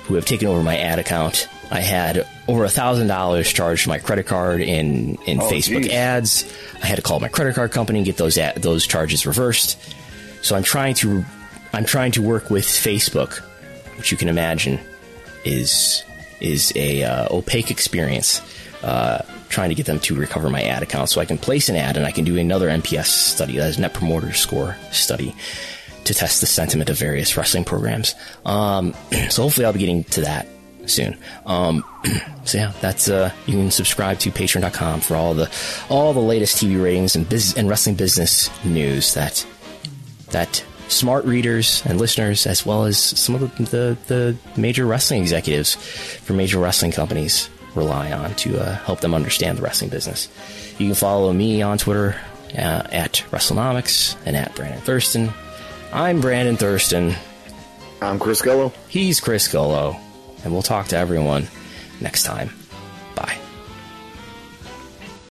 who have taken over my ad account. I had over a thousand dollars charged to my credit card in, in oh, Facebook geez. ads. I had to call my credit card company and get those ad, those charges reversed. So I'm trying to I'm trying to work with Facebook, which you can imagine is is a uh, opaque experience. Uh, trying to get them to recover my ad account so I can place an ad and I can do another N P S study, that is Net Promoter Score study, to test the sentiment of various wrestling programs. Um, so hopefully I'll be getting to that soon. Um, so yeah, that's, uh, you can subscribe to patreon dot com for all the, all the latest T V ratings and business and wrestling business news that, that smart readers and listeners, as well as some of the, the, the major wrestling executives for major wrestling companies rely on to, uh, help them understand the wrestling business. You can follow me on Twitter, uh, at WrestleNomics and at Brandon Thurston. I'm Brandon Thurston. I'm Chris Gullo. He's Chris Gullo. And we'll talk to everyone next time.